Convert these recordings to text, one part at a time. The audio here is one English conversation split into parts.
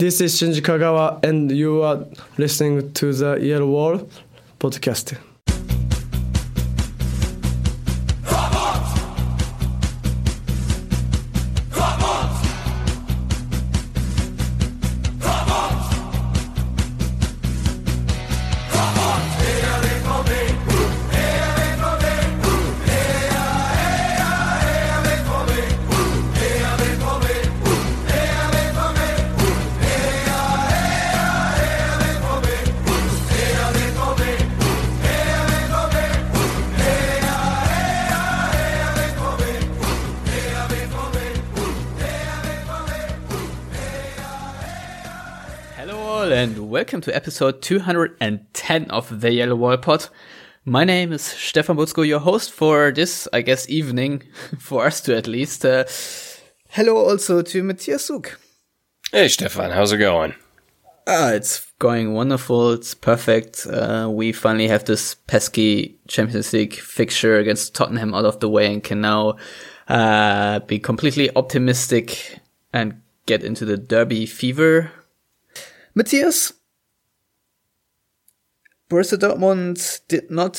This is Shinji Kagawa, and you are listening to the Yellow Wall podcast. Welcome to episode 210 of the Yellow Wall Pod. My name is Stefan Butzko, your host for this, I guess, evening, for us two at least. Hello also to Matthias Suk. Hey Stefan, how's it going? It's going wonderful, it's perfect. We finally have this pesky Champions League fixture against Tottenham out of the way and can now be completely optimistic and get into the derby fever. Matthias, Borussia Dortmund did not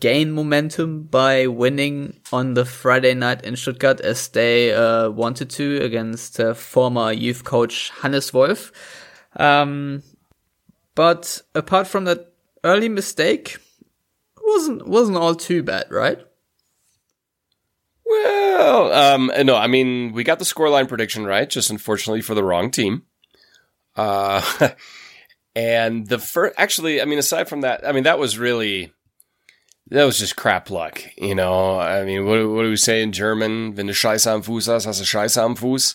gain momentum by winning on the Friday night in Stuttgart as they wanted to against former youth coach Hannes Wolf. But apart from that early mistake, it wasn't all too bad, right? Well, no, I mean, we got the scoreline prediction right, just unfortunately for the wrong team. And the first, actually, I mean, aside from that, I mean, that was just crap luck, you know? I mean, what do we say in German? Wenn du Scheiß am Fuß hast, hast du Scheiß am Fuß.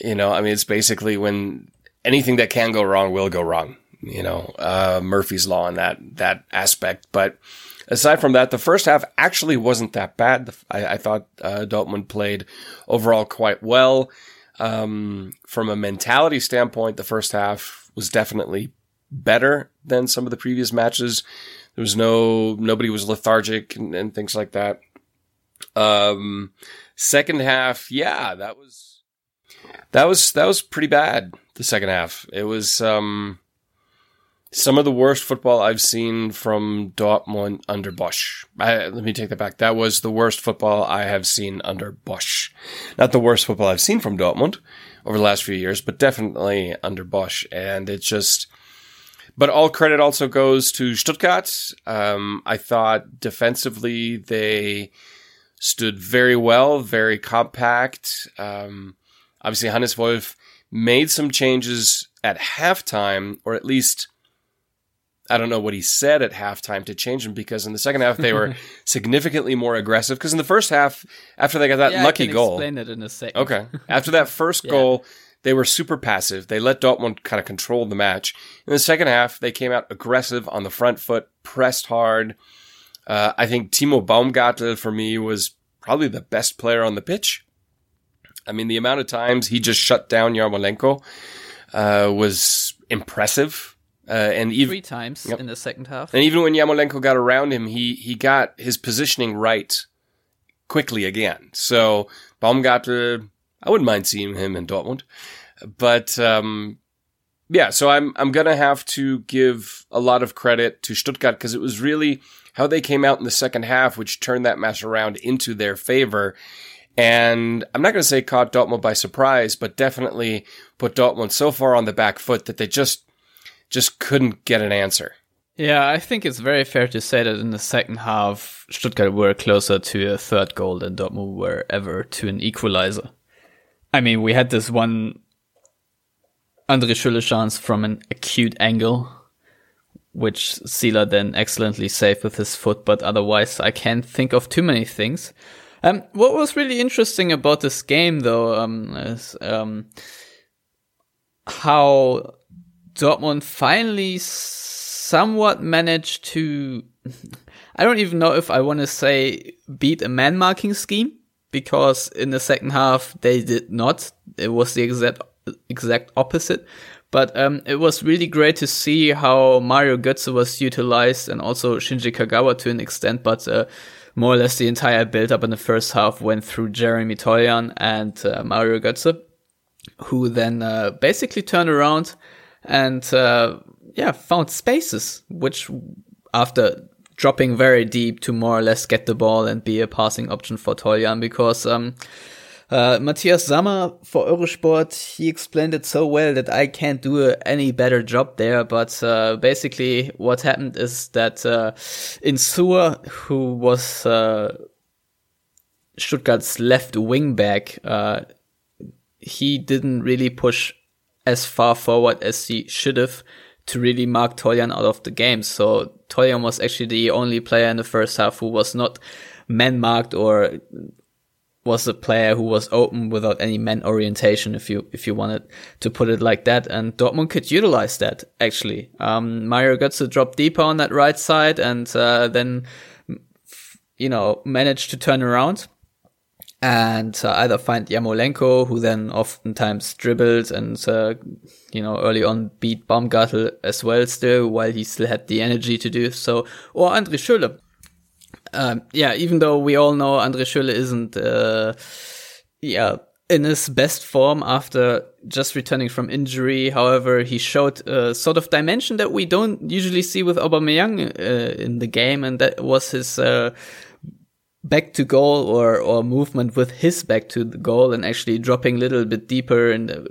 You know, I mean, it's basically when anything that can go wrong will go wrong, you know, Murphy's Law in that aspect. But aside from that, the first half actually wasn't that bad. I thought, Dortmund played overall quite well. From a mentality standpoint, the first half was definitely better than some of the previous matches. There was nobody was lethargic and things like that. Second half, yeah, that was pretty bad. The second half, it was, some of the worst football I've seen from Dortmund under Bosz. Let me take that back. That was the worst football I have seen under Bosz. Not the worst football I've seen from Dortmund over the last few years, but definitely under Bosz. And it just... But all credit also goes to Stuttgart. I thought defensively they stood very well, very compact. Obviously, Hannes Wolf made some changes at halftime, or at least... I don't know what he said at halftime to change them, because in the second half, they were significantly more aggressive. Because in the first half, after they got that lucky goal... Yeah, I can explain it in a second. Okay. After that first goal, they were super passive. They let Dortmund kind of control the match. In the second half, they came out aggressive on the front foot, pressed hard. I think Timo Baumgartel, for me, was probably the best player on the pitch. I mean, the amount of times he just shut down Yarmolenko was impressive. And even 3 times in the second half. And even when Yarmolenko got around him, he got his positioning right quickly again. So Baumgartel, I wouldn't mind seeing him in Dortmund. But so I'm going to have to give a lot of credit to Stuttgart, because it was really how they came out in the second half, which turned that match around into their favor. And I'm not going to say caught Dortmund by surprise, but definitely put Dortmund so far on the back foot that they just couldn't get an answer. Yeah, I think it's very fair to say that in the second half, Stuttgart were closer to a third goal than Dortmund were ever to an equalizer. I mean, we had this one André Schürrle chance from an acute angle, which Sila then excellently saved with his foot, but otherwise I can't think of too many things. What was really interesting about this game, though, is how... Dortmund finally somewhat managed to, I don't even know if I want to say beat a man-marking scheme, because in the second half they did not. It was the exact opposite. But it was really great to see how Mario Götze was utilized, and also Shinji Kagawa to an extent, but more or less the entire build-up in the first half went through Jeremy Toljan and Mario Götze. who then basically turned around and found spaces, which after dropping very deep to more or less get the ball and be a passing option for Toljan, because Matthias Sammer for Eurosport, he explained it so well that I can't do any better job there. But basically what happened is that Insua, who was Stuttgart's left wing back, he didn't really push as far forward as he should have to really mark Toljan out of the game. So Toljan was actually the only player in the first half who was not man-marked or was a player who was open without any man orientation, if you wanted to put it like that. And Dortmund could utilize that, actually. Mario Götze dropped deeper on that right side and then, you know, managed to turn around and either find Yarmolenko, who then oftentimes dribbled and, early on beat Baumgartel as well still, while he still had the energy to do so, or André Schürrle. Even though we all know André Schürrle isn't, in his best form after just returning from injury. However, he showed a sort of dimension that we don't usually see with Aubameyang in the game, and that was his back to goal or movement with his back to the goal and actually dropping a little bit deeper and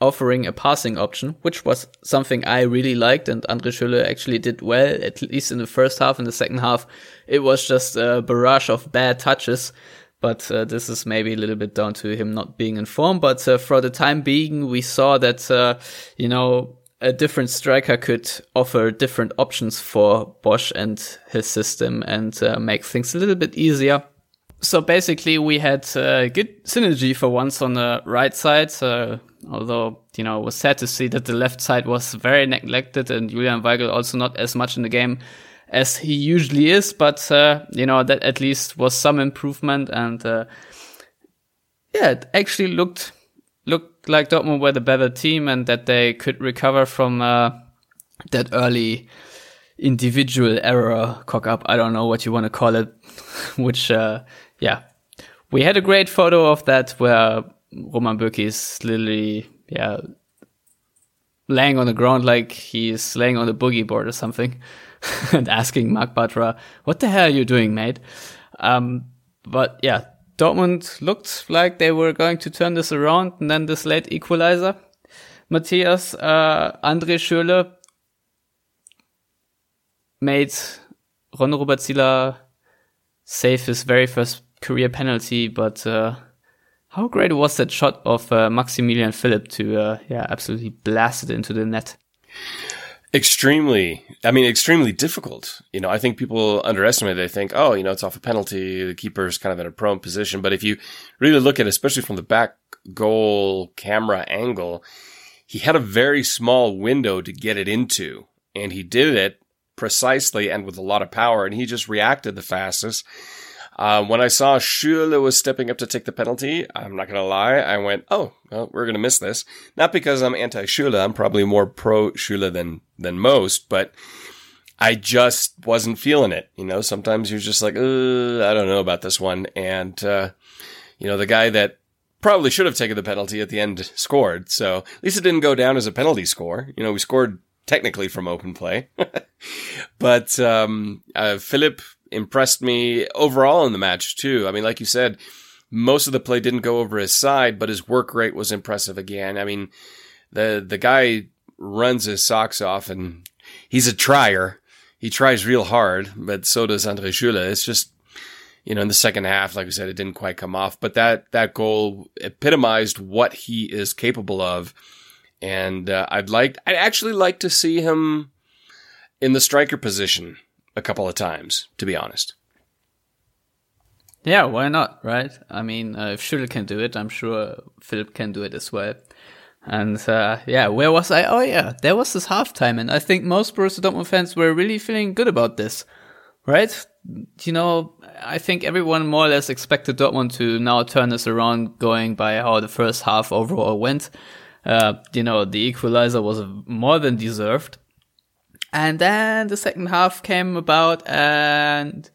offering a passing option, which was something I really liked, and André Schürrle actually did well, at least in the first half. In the second half, it was just a barrage of bad touches, but this is maybe a little bit down to him not being in form. But for the time being, we saw that, a different striker could offer different options for Bosz and his system and make things a little bit easier. So basically, we had good synergy for once on the right side, although, it was sad to see that the left side was very neglected and Julian Weigl also not as much in the game as he usually is. But, that at least was some improvement. And, it actually looked like Dortmund were the better team and that they could recover from that early individual error cock-up. I don't know what you want to call it, which, we had a great photo of that where Roman Bürki is literally, laying on the ground like he's laying on the boogie board or something and asking Marc Bartra, what the hell are you doing, mate? Dortmund looked like they were going to turn this around, and then this late equalizer. Matthias, André Schürrle made Ron Robert Zieler save his very first career penalty, but, how great was that shot of Maximilian Philipp to absolutely blast it into the net? Extremely difficult. I think people underestimate it. They think, it's off a penalty. The keeper's kind of in a prone position. But if you really look at it, especially from the back goal camera angle, he had a very small window to get it into. And he did it precisely and with a lot of power. And he just reacted the fastest. When I saw Schürrle was stepping up to take the penalty, I'm not going to lie, I went, we're going to miss this. Not because I'm anti-Schürrle, I'm probably more pro-Schürrle than most, but I just wasn't feeling it. Sometimes you're just like, I don't know about this one. And, the guy that probably should have taken the penalty at the end scored. So at least it didn't go down as a penalty score. We scored technically from open play. But Philipp impressed me overall in the match too. Like you said, most of the play didn't go over his side, but his work rate was impressive again. The guy runs his socks off, and he's a trier. He tries real hard, but so does André Schürrle. It's just, in the second half, like we said, it didn't quite come off, but that goal epitomized what he is capable of. And I'd actually like to see him in the striker position a couple of times, to be honest. Yeah, why not, right? If Schürrle can do it, I'm sure Philipp can do it as well. And, where was I? Oh, yeah, there was this halftime, and I think most Borussia Dortmund fans were really feeling good about this, right? I think everyone more or less expected Dortmund to now turn this around going by how the first half overall went. The equalizer was more than deserved. And then the second half came about, and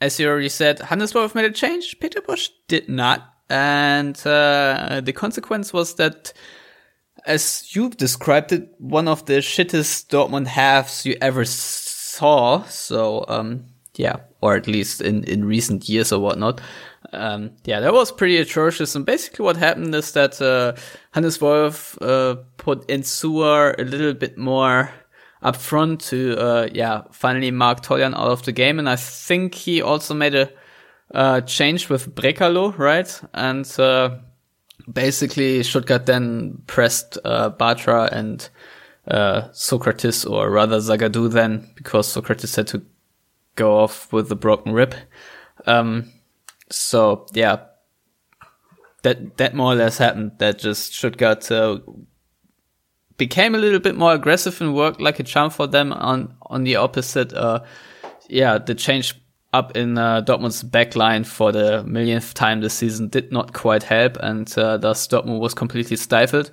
as you already said, Hannes Wolf made a change. Peter Bosz did not. And the consequence was that, as you've described it, one of the shittest Dortmund halves you ever saw. So, yeah, or at least in recent years or whatnot. Yeah, that was pretty atrocious. And basically what happened is that Hannes Wolf put Ensua a little bit more up front to, finally mark Toljan out of the game. And I think he also made a change with Brekalo, right? And basically Stuttgart then pressed Bartra and Sokratis, or rather Zagadou then, because Sokratis had to go off with a broken rib. So yeah, that more or less happened. That just Stuttgart became a little bit more aggressive and worked like a charm for them on the opposite. The change up in Dortmund's backline for the millionth time this season did not quite help, and thus Dortmund was completely stifled.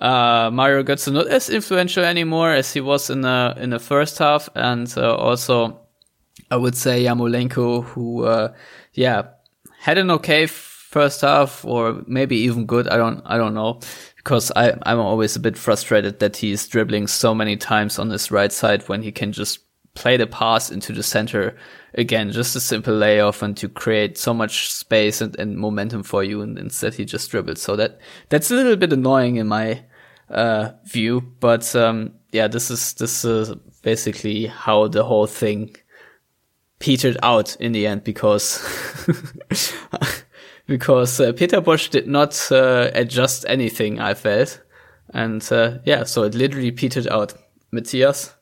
Mario Götze not as influential anymore as he was in the first half, and also I would say Yarmolenko, who had an okay first half, or maybe even good. I don't know, because I'm always a bit frustrated that he's dribbling so many times on his right side when he can just play the pass into the center again, just a simple layoff, and to create so much space and momentum for you. And instead he just dribbled. So that's a little bit annoying in my view. But this is basically how the whole thing petered out in the end, because Peter Bosz did not adjust anything, I felt, and so it literally petered out. Matthias,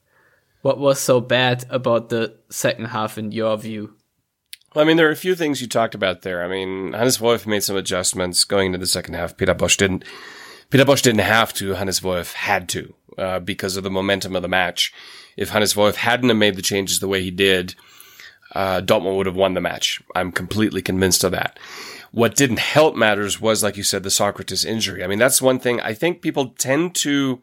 what was so bad about the second half in your view? Well, I mean, there are a few things you talked about there. I mean, Hannes Wolf made some adjustments going into the second half. Peter Bosz didn't. Peter Bosz didn't have to. Hannes Wolf had to because of the momentum of the match. If Hannes Wolf hadn't have made the changes the way he did, Dortmund would have won the match. I'm completely convinced of that. What didn't help matters was, like you said, the Sokratis injury. I mean, that's one thing I think people tend to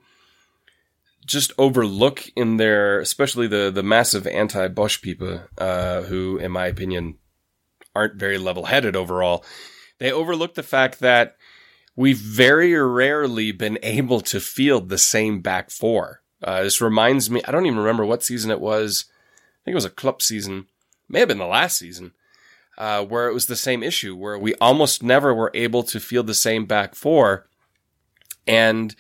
just overlook in their, especially the massive anti-Bosch people, who, in my opinion, aren't very level-headed overall. They overlook the fact that we've very rarely been able to field the same back four. This reminds me, I don't even remember what season it was. I think it was a club season. May have been the last season, where it was the same issue, where we almost never were able to field the same back four. And,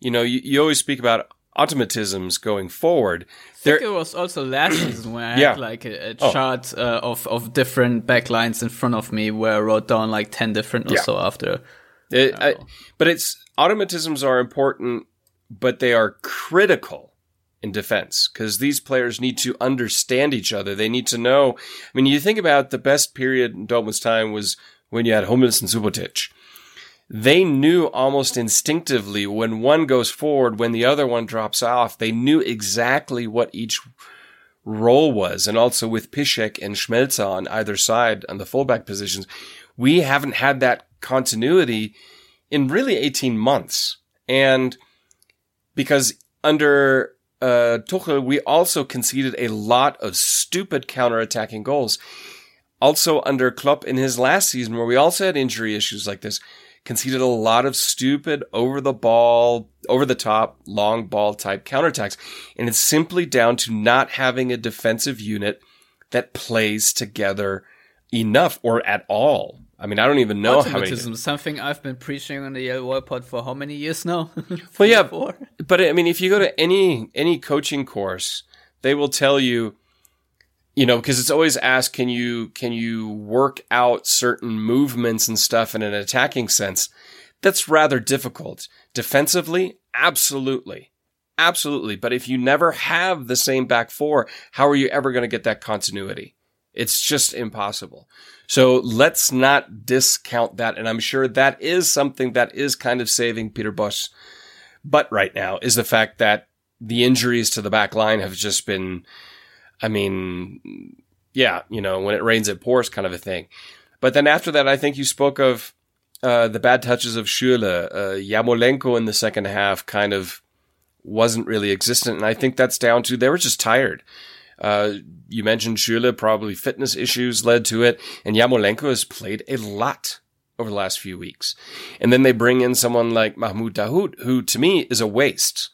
you know, you always speak about automatisms going forward. I think it was also last season where I had like a chart of different back lines in front of me where I wrote down like 10 different or so after. Automatisms are important, but they are critical in defense, because these players need to understand each other. They need to know. I mean, you think about the best period in Dortmund's time was when you had Hummels and Subotic. They knew almost instinctively when one goes forward, when the other one drops off, they knew exactly what each role was. And also with Piszczek and Schmelzer on either side on the fullback positions, we haven't had that continuity in really 18 months. And because under Tuchel, we also conceded a lot of stupid counter-attacking goals. Also under Klopp in his last season, where we also had injury issues like this, conceded a lot of stupid over-the-ball, over-the-top, long-ball type counterattacks. And it's simply down to not having a defensive unit that plays together enough or at all. I mean, I don't even know how many. Something I've been preaching on the Yellow Wall Pod for how many years now? Well, yeah, but I mean, if you go to any coaching course, they will tell you, you know, because it's always asked, can you work out certain movements and stuff in an attacking sense? That's rather difficult. Defensively, absolutely. Absolutely. But if you never have the same back four, how are you ever going to get that continuity? It's just impossible. So let's not discount that. And I'm sure that is something that is kind of saving Peter Bosz. But right now is the fact that the injuries to the back line have just been, I mean, yeah, you know, when it rains, it pours kind of a thing. But then after that, I think you spoke of the bad touches of Schürrle. Yarmolenko in the second half kind of wasn't really existent. And I think that's down to they were just tired. You mentioned Schürrle, probably fitness issues led to it, and Yarmolenko has played a lot over the last few weeks. And then they bring in someone like Mahmoud Dahoud, who to me is a waste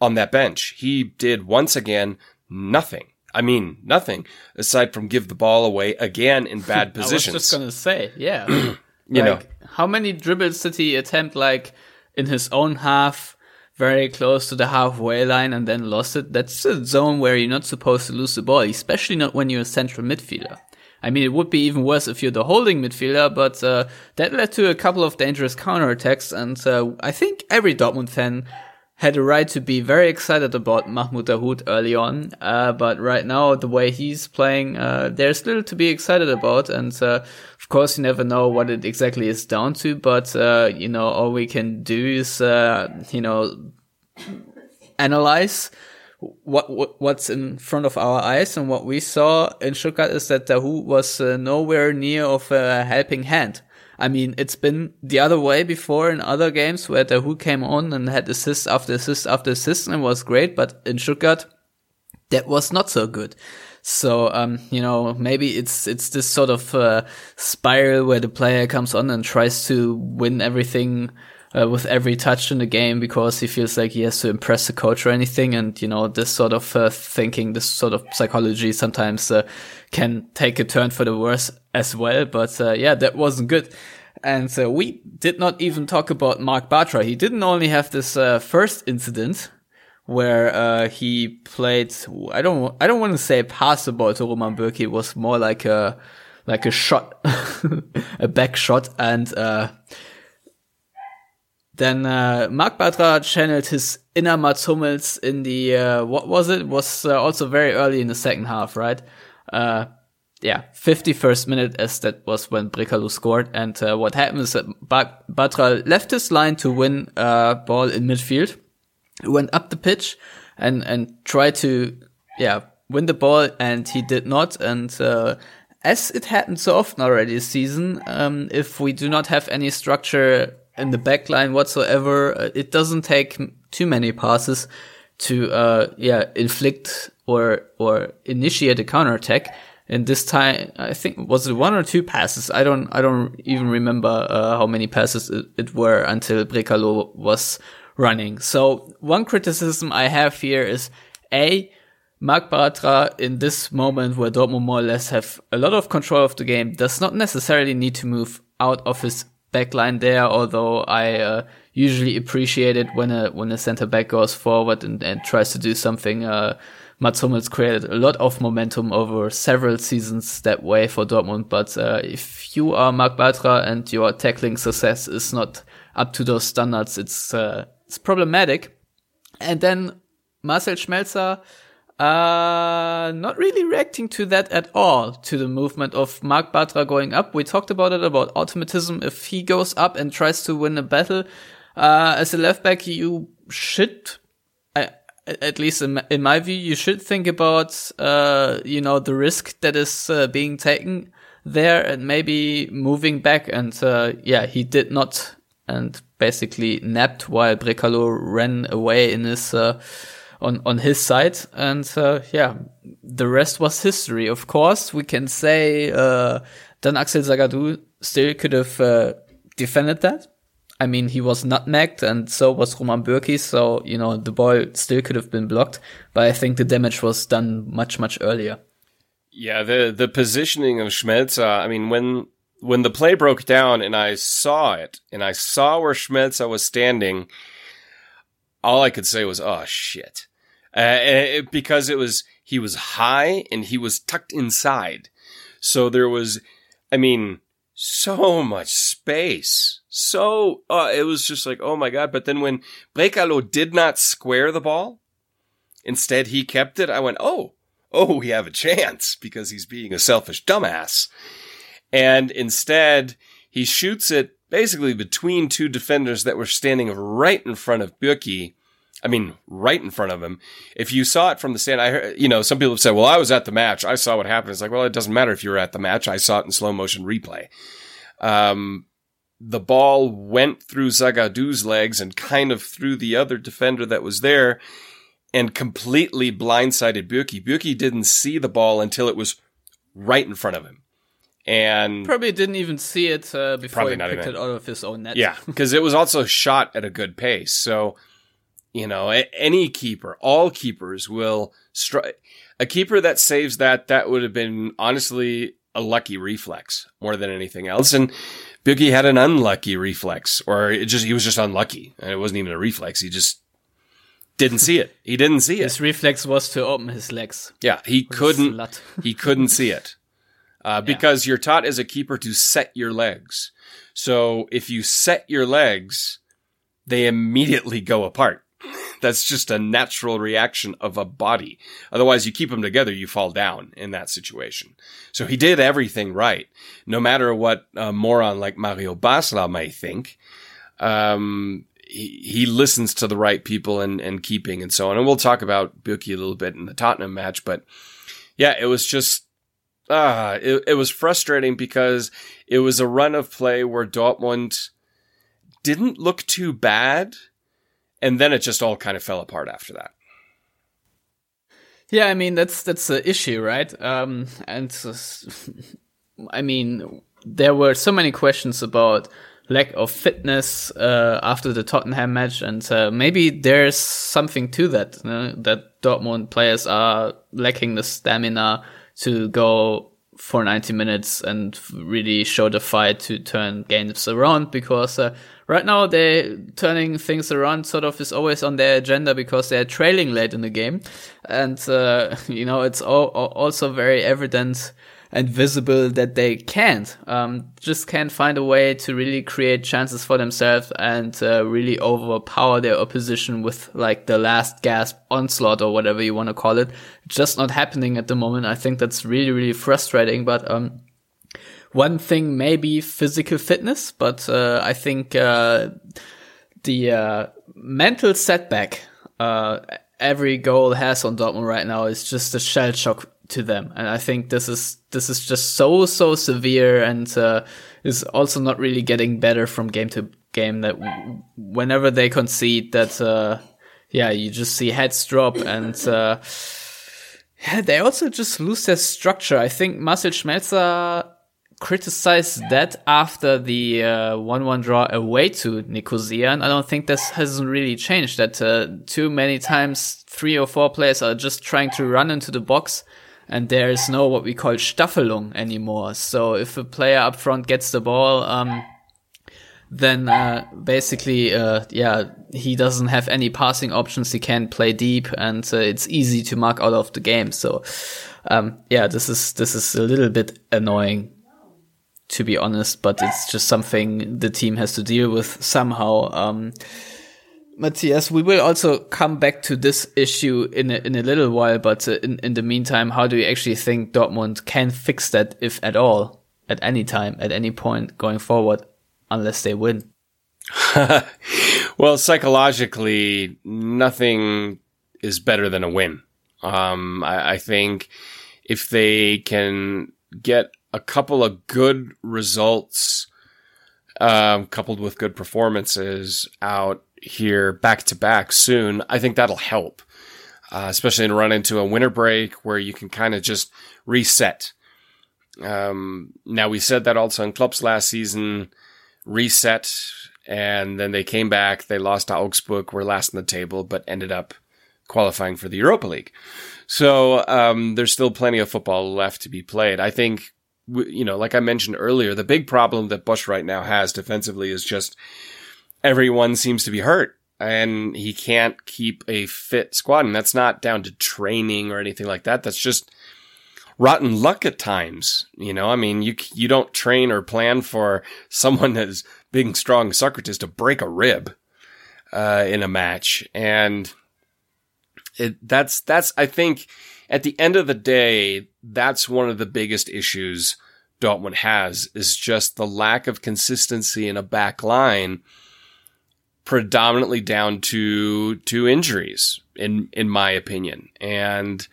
on that bench. He did once again nothing. I mean, nothing aside from give the ball away again in bad positions. I was just going to say, yeah. you know, how many dribbles did he attempt like in his own half, very close to the halfway line and then lost it? That's a zone where you're not supposed to lose the ball, especially not when you're a central midfielder. I mean, it would be even worse if you're the holding midfielder, but that led to a couple of dangerous counterattacks, and I think every Dortmund fan had a right to be very excited about Mahmoud Dahoud early on, but right now, the way he's playing, there's little to be excited about, and of course, you never know what it exactly is down to, but you know, all we can do is, you know, analyze what's in front of our eyes, and what we saw in Stuttgart is that Dahoud was nowhere near of a helping hand. I mean, it's been the other way before in other games where Dahoud came on and had assist after assist after assist and was great, but in Stuttgart, that was not so good. So, you know, maybe it's this sort of spiral where the player comes on and tries to win everything with every touch in the game because he feels like he has to impress the coach or anything. And, you know, this sort of thinking, this sort of psychology sometimes can take a turn for the worse as well. But, yeah, that wasn't good. And we did not even talk about Marc Bartra. He didn't only have this first incident where he played, I don't want to say pass the ball to Roman Bürki. It was more like a shot, a back shot. And, then Marc Bartra channeled his inner Mats Hummels in the what was it? Was also very early in the second half, right? Yeah, 51st minute, as that was when Brekalo scored. And what happened is that Bartra left his line to win ball in midfield, went up the pitch and tried to win the ball, and he did not. And as it happened so often already this season, if we do not have any structure in the back line whatsoever, it doesn't take too many passes to inflict or initiate a counterattack. And this time, I think, was it one or two passes? I don't even remember how many passes it were until Brekalo was running. So one criticism I have here is Marc Bartra, in this moment where Dortmund more or less have a lot of control of the game, does not necessarily need to move out of his backline there, although I usually appreciate it when a center back goes forward and tries to do something. Mats Hummels created a lot of momentum over several seasons that way for Dortmund, but if you are Marc Bartra and your tackling success is not up to those standards, it's problematic. And then Marcel Schmelzer not really reacting to that at all, to the movement of Marc Bartra going up. We talked about it, about automatism. If he goes up and tries to win a battle, as a left back, you should, at least in my view, you should think about, you know, the risk that is being taken there and maybe moving back. And, he did not, and basically napped while Brekalo ran away in his, on his side, and the rest was history. Of course, we can say Dan-Axel Zagadou still could have defended that. I mean, he was nutmegged, and so was Roman Bürki, so, you know, the ball still could have been blocked, but I think the damage was done much, much earlier. Yeah, the positioning of Schmelzer, I mean, when the play broke down and I saw it, and I saw where Schmelzer was standing, all I could say was, oh, shit. Because he was high and he was tucked inside. So there was, I mean, so much space. So, it was just like, oh my God. But then when Brekalo did not square the ball, instead he kept it, I went, oh, we have a chance because he's being a selfish dumbass. And instead he shoots it basically between two defenders that were standing right in front of Bürki. I mean, right in front of him. If you saw it from the stand, I heard, you know, some people have said, well, I was at the match. I saw what happened. It's like, well, it doesn't matter if you were at the match. I saw it in slow motion replay. The ball went through Zagadou's legs and kind of through the other defender that was there and completely blindsided Bürki. Bürki didn't see the ball until it was right in front of him. And probably didn't even see it before he picked it out of his own net. Yeah, because it was also shot at a good pace. So, you know, any keeper, all keepers will strike. A keeper that saves that would have been honestly a lucky reflex more than anything else. And Bürki had an unlucky reflex, or he was just unlucky. And it wasn't even a reflex. He just didn't see it. He didn't see it. His reflex was to open his legs. Yeah, he couldn't see it. Because you're taught as a keeper to set your legs. So if you set your legs, they immediately go apart. That's just a natural reaction of a body. Otherwise, you keep them together, you fall down in that situation. So he did everything right. No matter what a moron like Mario Basler may think, he listens to the right people and keeping and so on. And we'll talk about Bürki a little bit in the Tottenham match. But yeah, it was just... it was frustrating because it was a run of play where Dortmund didn't look too bad, and then it just all kind of fell apart after that. Yeah, I mean, that's the issue, right? I mean, there were so many questions about lack of fitness after the Tottenham match, and maybe there's something to that, you know, that Dortmund players are lacking the stamina to go for 90 minutes and really show the fight to turn games around, because right now they turning things around sort of is always on their agenda because they're trailing late in the game. And, you know, it's also very evident and visible that they can't, just can't find a way to really create chances for themselves and really overpower their opposition with like the last gasp onslaught or whatever you want to call it. Just not happening at the moment. I think that's really, really frustrating. But one thing may be physical fitness, but I think the mental setback every goal has on Dortmund right now is just a shell shock to them, and I think this is just so severe, and is also not really getting better from game to game. That whenever they concede, that you just see heads drop, and they also just lose their structure. I think Marcel Schmelzer criticized that after the 1-1 draw away to Nicosia, and I don't think this hasn't really changed. That too many times, 3 or 4 players are just trying to run into the box. And there is no what we call Staffelung anymore. So if a player up front gets the ball, then basically, he doesn't have any passing options. He can't play deep, and it's easy to mark out of the game. So, this is a little bit annoying, to be honest. But it's just something the team has to deal with somehow. Matthias, we will also come back to this issue in a little while, but in the meantime, how do you actually think Dortmund can fix that, if at all, at any time, at any point going forward, unless they win? Well, psychologically, nothing is better than a win. I think if they can get a couple of good results, coupled with good performances out here back to back soon, I think that'll help, especially in run into a winter break where you can kind of just reset. Now, we said that also in Klopp's last season, reset, and then they came back, they lost to Augsburg, were last in the table, but ended up qualifying for the Europa League. So there's still plenty of football left to be played. I think, you know, like I mentioned earlier, the big problem that Bosz right now has defensively is just everyone seems to be hurt, and he can't keep a fit squad. And that's not down to training or anything like that. That's just rotten luck at times. You know, I mean, you don't train or plan for someone that is big, strong Sokratis to break a rib in a match. And that's I think at the end of the day, that's one of the biggest issues Dortmund has, is just the lack of consistency in a back line, predominantly down to injuries, in my opinion. And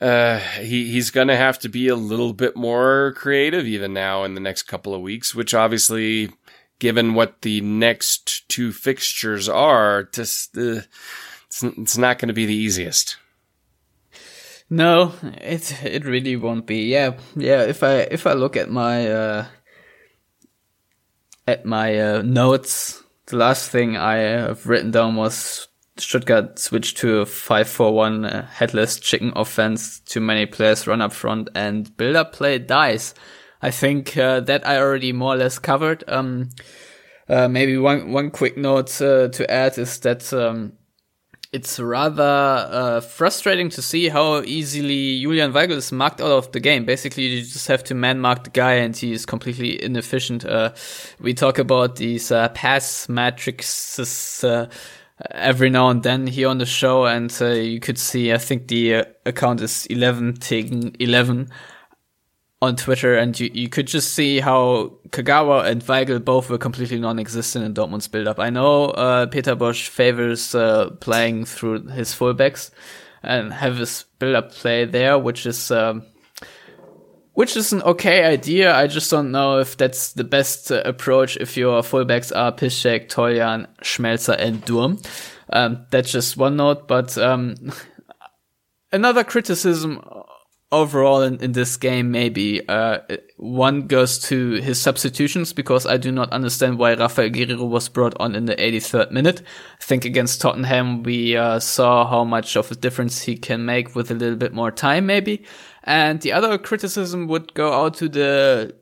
he's going to have to be a little bit more creative even now in the next couple of weeks, which obviously, given what the next 2 fixtures are, it's not going to be the easiest. No, it really won't be. Yeah. If I look at my notes, the last thing I have written down was Stuttgart switched to a 5-4-1 headless chicken offense. Too many players run up front and build-up play dies. I think that I already more or less covered. Maybe one quick note to add is that it's rather frustrating to see how easily Julian Weigl is marked out of the game. Basically, you just have to man-mark the guy and he is completely inefficient. We talk about these pass matrices every now and then here on the show, and you could see, I think the account is 11 on Twitter, and you could just see how Kagawa and Weigl both were completely non-existent in Dortmund's build-up. I know Peter Bosz favors playing through his fullbacks and have his build-up play there, which is an okay idea. I just don't know if that's the best approach if your fullbacks are Piszczek, Toljan, Schmelzer, and Durm. That's just one note, but another criticism overall in this game maybe. One goes to his substitutions, because I do not understand why Rafael Guerreiro was brought on in the 83rd minute. I think against Tottenham we saw how much of a difference he can make with a little bit more time maybe. And the other criticism would go out to the,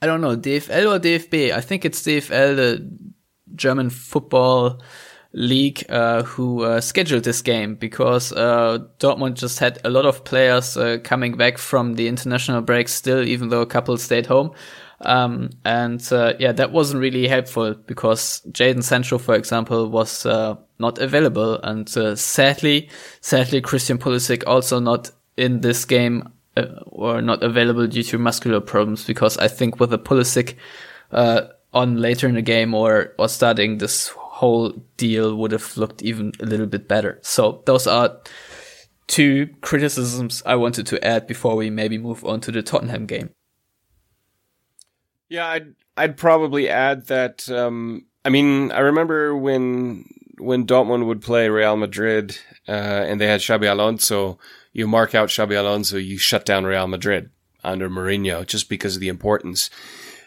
I don't know, DFL or DFB. I think it's DFL, the German Football League, who scheduled this game, because Dortmund just had a lot of players coming back from the international break still, even though a couple stayed home. That wasn't really helpful, because Jadon Sancho, for example, was not available. And sadly, Christian Pulisic also not in this game, or not available due to muscular problems, because I think with a Pulisic on later in the game or starting, this whole deal would have looked even a little bit better. So those are two criticisms I wanted to add before we maybe move on to the Tottenham game. Yeah, I'd probably add that, I remember when Dortmund would play Real Madrid and they had Xabi Alonso. You mark out Xabi Alonso, you shut down Real Madrid under Mourinho just because of the importance.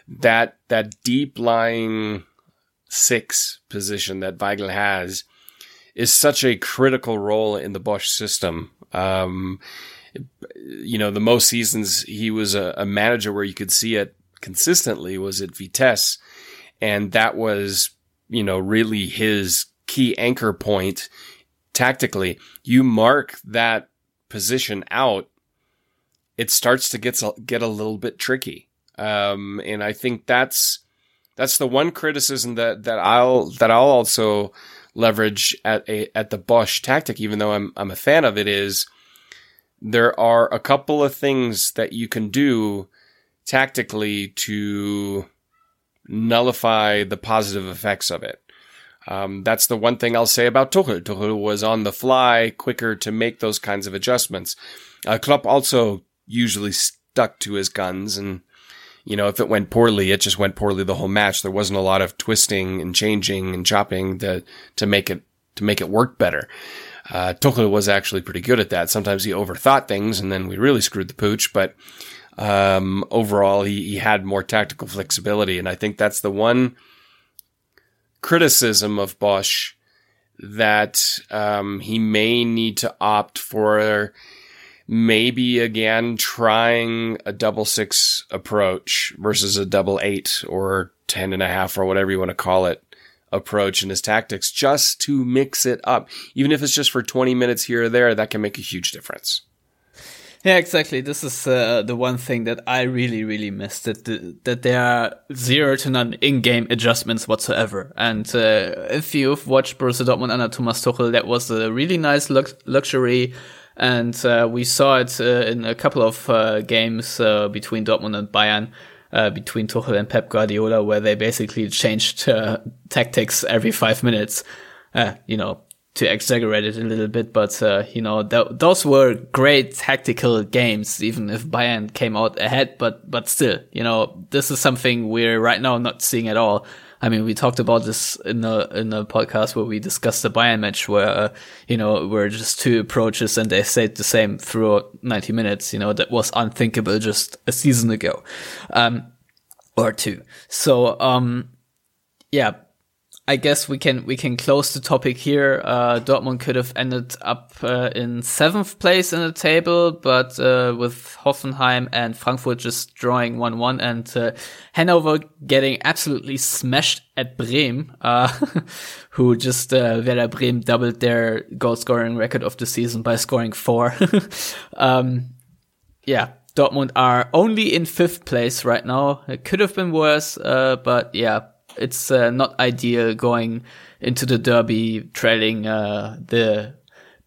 That deep-lying six position that Weigl has is such a critical role in the Bosz system. The most seasons he was a manager where you could see it consistently was at Vitesse, and that was, really his key anchor point tactically. You mark that position out, it starts to get a little bit tricky, and I think that's the one criticism that I'll also leverage at the Bosz tactic, even though I'm a fan of it, is there are a couple of things that you can do tactically to nullify the positive effects of it. That's the one thing I'll say about Tuchel. Tuchel was on the fly, quicker to make those kinds of adjustments. Klopp also usually stuck to his guns, and if it went poorly, it just went poorly the whole match. There wasn't a lot of twisting and changing and chopping to make it work better. Tuchel was actually pretty good at that. Sometimes he overthought things, and then we really screwed the pooch. But overall, he had more tactical flexibility, and I think that's the one criticism of Bosz, that he may need to opt for maybe again trying a 6-6 approach versus a 8 or 10.5 or whatever you want to call it approach in his tactics, just to mix it up. Even if it's just for 20 minutes here or there, that can make a huge difference. Yeah, exactly. This is the one thing that I really, really missed, that there are zero to none in-game adjustments whatsoever. And if you've watched Borussia Dortmund under Thomas Tuchel, that was a really nice luxury. And we saw it in a couple of games between Dortmund and Bayern, between Tuchel and Pep Guardiola, where they basically changed tactics every 5 minutes, to exaggerate it a little bit, but those were great tactical games, even if Bayern came out ahead, but still, this is something we're right now not seeing at all. I mean, we talked about this in the podcast where we discussed the Bayern match where, were just two approaches and they stayed the same throughout 90 minutes. You know, that was unthinkable just a season ago, or two. So, yeah, I guess we can close the topic here. Dortmund could have ended up in seventh place in the table, but with Hoffenheim and Frankfurt just drawing 1-1 and Hannover getting absolutely smashed at Bremen, who just Werder Bremen doubled their goal scoring record of the season by scoring 4. Yeah, Dortmund are only in fifth place right now. It could have been worse, but yeah. It's not ideal going into the derby trailing the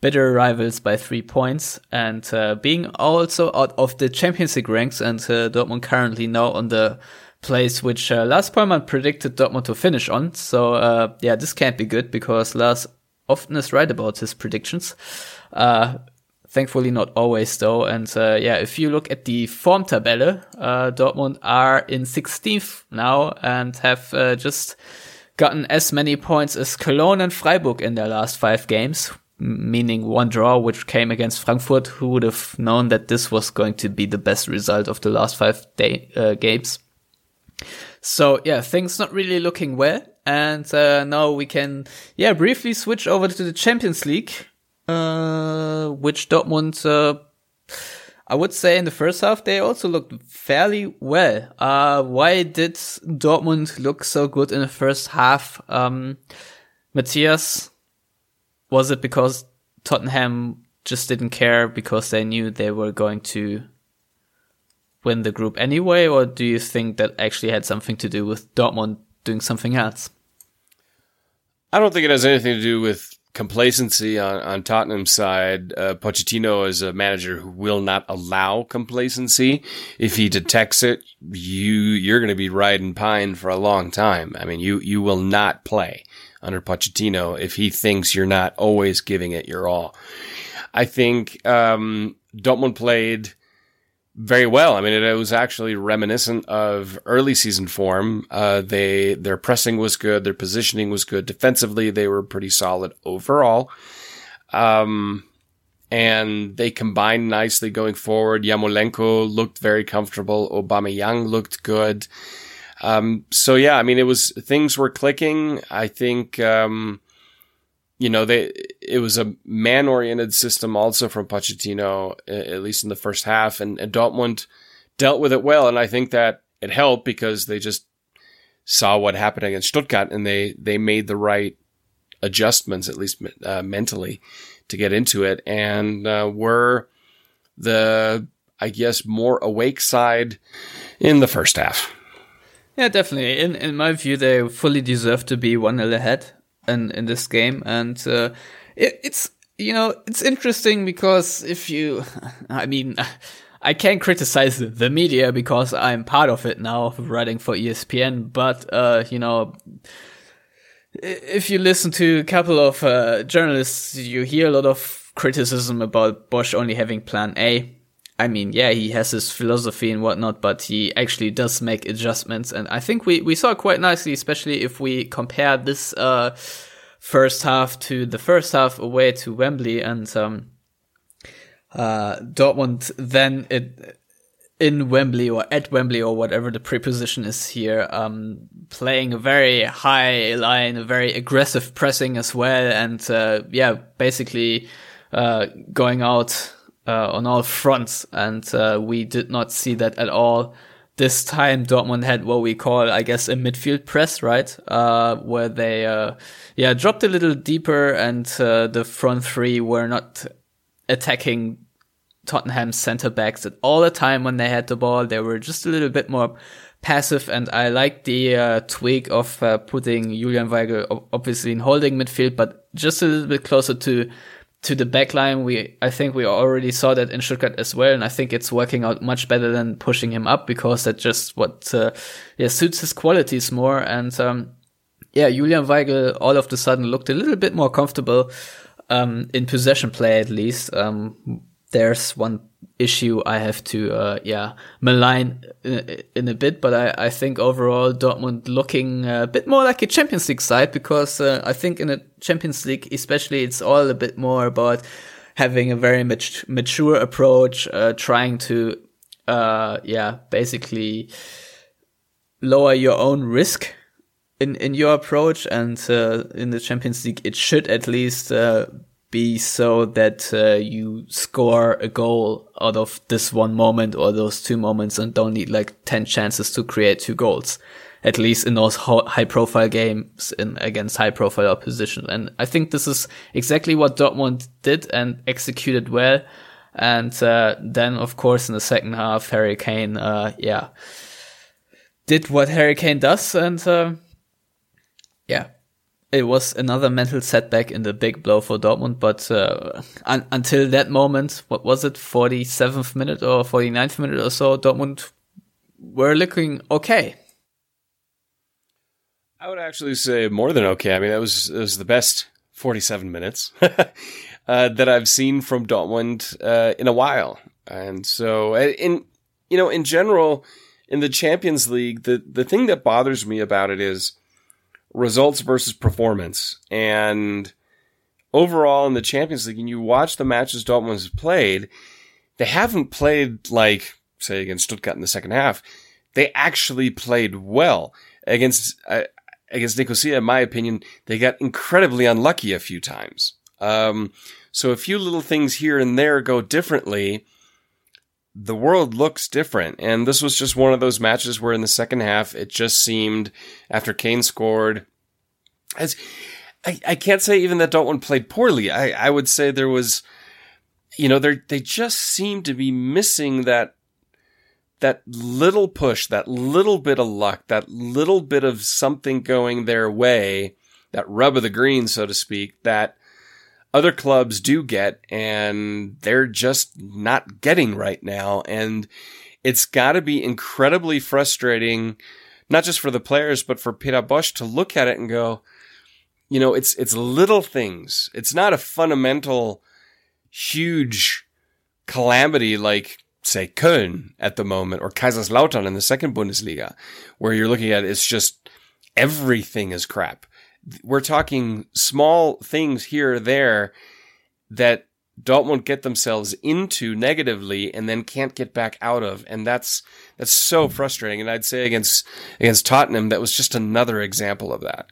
bitter rivals by 3 points and being also out of the Champions League ranks, and Dortmund currently now on the place which Lars Pollmann predicted Dortmund to finish on. So yeah, this can't be good because Lars often is right about his predictions. Thankfully not always though. And yeah, if you look at the form tabelle, Dortmund are in 16th now and have just gotten as many points as Cologne and Freiburg in their last 5 games, meaning one draw, which came against Frankfurt. Who would have known that this was going to be the best result of the last 5 games? So yeah, things not really looking well. And now we can briefly switch over to the Champions League. Which Dortmund, I would say in the first half, they also looked fairly well. Why did Dortmund look so good in the first half? Matthias, was it because Tottenham just didn't care because they knew they were going to win the group anyway? Or do you think that actually had something to do with Dortmund doing something else? I don't think it has anything to do with complacency on Tottenham's side. Pochettino is a manager who will not allow complacency. If he detects it, you're going to be riding pine for a long time. I mean, you will not play under Pochettino if he thinks you're not always giving it your all. I think Dortmund played very well. I mean, it was actually reminiscent of early season form. Their pressing was good. Their positioning was good. Defensively, they were pretty solid overall. And they combined nicely going forward. Yarmolenko looked very comfortable. Aubameyang looked good. So yeah, I mean, things were clicking. I think, it was a man-oriented system also from Pochettino, at least in the first half, and Dortmund dealt with it well. And I think that it helped because they just saw what happened against Stuttgart and they made the right adjustments, at least mentally, to get into it, and were the, I guess, more awake side in the first half. Yeah, definitely. In my view, they fully deserve to be 1-0 ahead in this game. And it's interesting because I can't criticize the media because I'm part of it now, writing for ESPN, but if you listen to a couple of journalists, you hear a lot of criticism about Bosz only having plan A. I mean, yeah, he has his philosophy and whatnot, but he actually does make adjustments. And I think we saw quite nicely, especially if we compare this first half to the first half away to Wembley. And Dortmund then in Wembley or at Wembley or whatever the preposition is here, playing a very high line, a very aggressive pressing as well. And basically going out on all fronts, and we did not see that at all. This time Dortmund had what we call, I guess, a midfield press, right? Where they dropped a little deeper, and the front three were not attacking Tottenham's center backs at all the time when they had the ball. They were just a little bit more passive, and I like the tweak of putting Julian Weigl obviously in holding midfield, but just a little bit closer to the backline. I think we already saw that in Stuttgart as well, and I think it's working out much better than pushing him up because that just what suits his qualities more. And Julian Weigl all of a sudden looked a little bit more comfortable in possession play, at least. There's one issue I have to malign in a bit, but I think overall Dortmund looking a bit more like a Champions League side, because I think in a Champions League especially it's all a bit more about having a very mature approach, trying to basically lower your own risk in your approach, and in the Champions League it should at least be so that you score a goal out of this one moment or those two moments and don't need like 10 chances to create two goals, at least in those high profile games against high profile opposition. And I think this is exactly what Dortmund did and executed well. And then of course in the second half Harry Kane did what Harry Kane does, and it was another mental setback and a big blow for Dortmund, but until that moment, what was it, 47th minute or 49th minute or so, Dortmund were looking okay. I would actually say more than okay. I mean, that was the best 47 minutes that I've seen from Dortmund in a while. And so, in general, in the Champions League, the thing that bothers me about it is results versus performance. And overall in the Champions League, and you watch the matches Dortmund has played, they haven't played like, say, against Stuttgart in the second half. They actually played well. Against Nicosia, in my opinion, they got incredibly unlucky a few times. So a few little things here and there go differently. The world looks different, and this was just one of those matches where in the second half, it just seemed, after Kane scored, I can't say even that Dortmund played poorly. I would say there was, they just seemed to be missing that little push, that little bit of luck, that little bit of something going their way, that rub of the green, so to speak, that other clubs do get, and they're just not getting right now. And it's got to be incredibly frustrating, not just for the players, but for Peter Bosz to look at it and go, it's little things. It's not a fundamental, huge calamity like, say, Köln at the moment or Kaiserslautern in the second Bundesliga, where you're looking at it's just everything is crap. We're talking small things here or there that Dortmund get themselves into negatively and then can't get back out of. And that's so frustrating. And I'd say against Tottenham, that was just another example of that.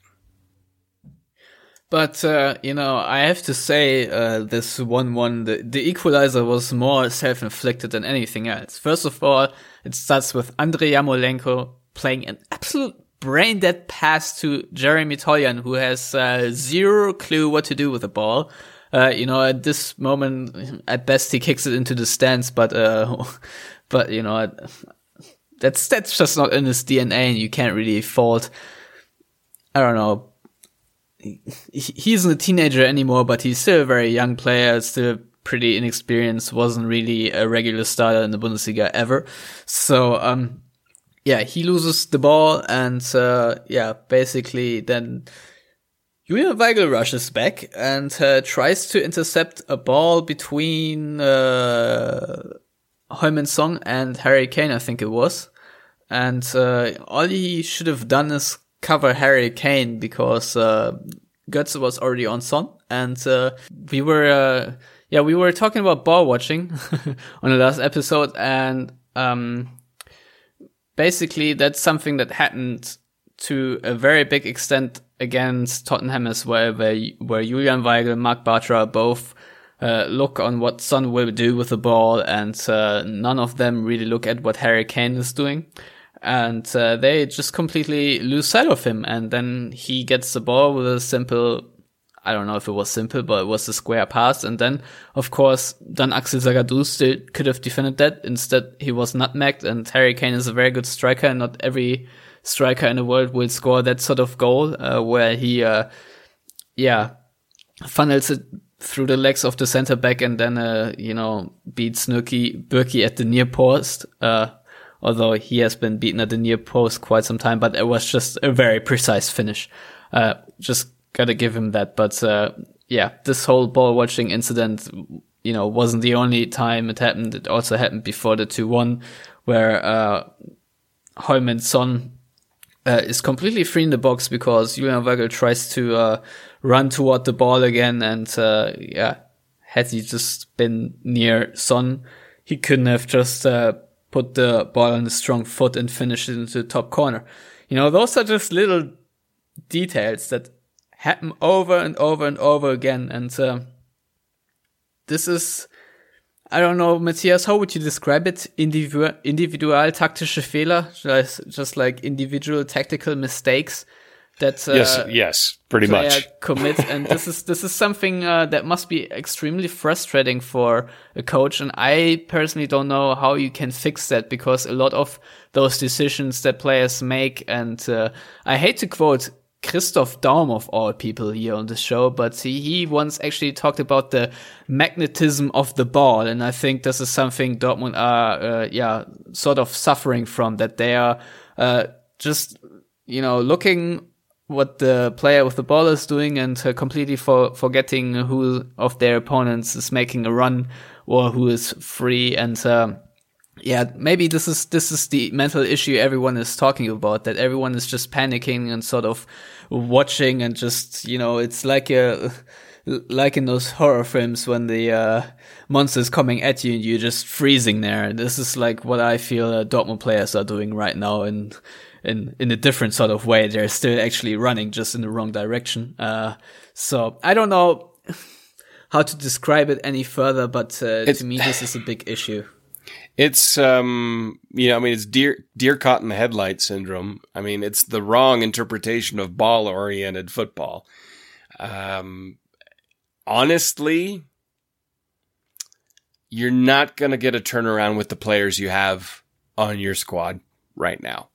But, I have to say this 1-1, the equalizer was more self-inflicted than anything else. First of all, it starts with Andriy Yarmolenko playing an absolute brain dead pass to Jeremy Toljan, who has zero clue what to do with the ball. At this moment, at best he kicks it into the stands, but that's just not in his DNA, and you can't really fault. I don't know. He isn't a teenager anymore, but he's still a very young player, still pretty inexperienced, wasn't really a regular starter in the Bundesliga ever. So, he loses the ball, and basically then Julian Weigl rushes back and tries to intercept a ball between Heung-min Son and Harry Kane, I think it was. And all he should have done is cover Harry Kane, because Götze was already on Son, and we were talking about ball watching on the last episode, and basically, that's something that happened to a very big extent against Tottenham as well, where Julian Weigl, Marc Bartra both look on what Son will do with the ball, and none of them really look at what Harry Kane is doing. And they just completely lose sight of him. And then he gets the ball with a simple, I don't know if it was simple, but it was a square pass. And then, of course, Dan-Axel Zagadou still could have defended that. Instead, he was nutmegged, and Harry Kane is a very good striker, and not every striker in the world will score that sort of goal, where he, funnels it through the legs of the center back and then, beats Bürki at the near post, although he has been beaten at the near post quite some time, but it was just a very precise finish. Just gotta give him that. But, this whole ball watching incident you know, wasn't the only time it happened. It also happened before the 2-1 where Heung-min Son is completely free in the box because Julian Weigl tries to run toward the ball again, and had he just been near Son, he couldn't have just put the ball on a strong foot and finished it into the top corner. You know, those are just little details that happen over and over and over again. And this is, I don't know, Matthias, how would you describe it? Individual taktische Fehler, just like individual tactical mistakes that yes, pretty much commit. And this is something that must be extremely frustrating for a coach. And I personally don't know how you can fix that, because a lot of those decisions that players make, and I hate to quote Christoph Daum of all people here on the show, but he once actually talked about the magnetism of the ball, and I think this is something Dortmund are sort of suffering from, that they are just, you know, looking what the player with the ball is doing and completely forgetting who of their opponents is making a run or who is free. And maybe this is the mental issue everyone is talking about, that everyone is just panicking and sort of watching and just, you know, it's like in those horror films when the monster is coming at you and you're just freezing there. This is like what I feel Dortmund players are doing right now, and in a different sort of way. They're still actually running, just in the wrong direction. So I don't know how to describe it any further, but to me, this is a big issue. It's, it's deer caught in the headlight syndrome. I mean, it's the wrong interpretation of ball-oriented football. Honestly, you're not going to get a turnaround with the players you have on your squad right now,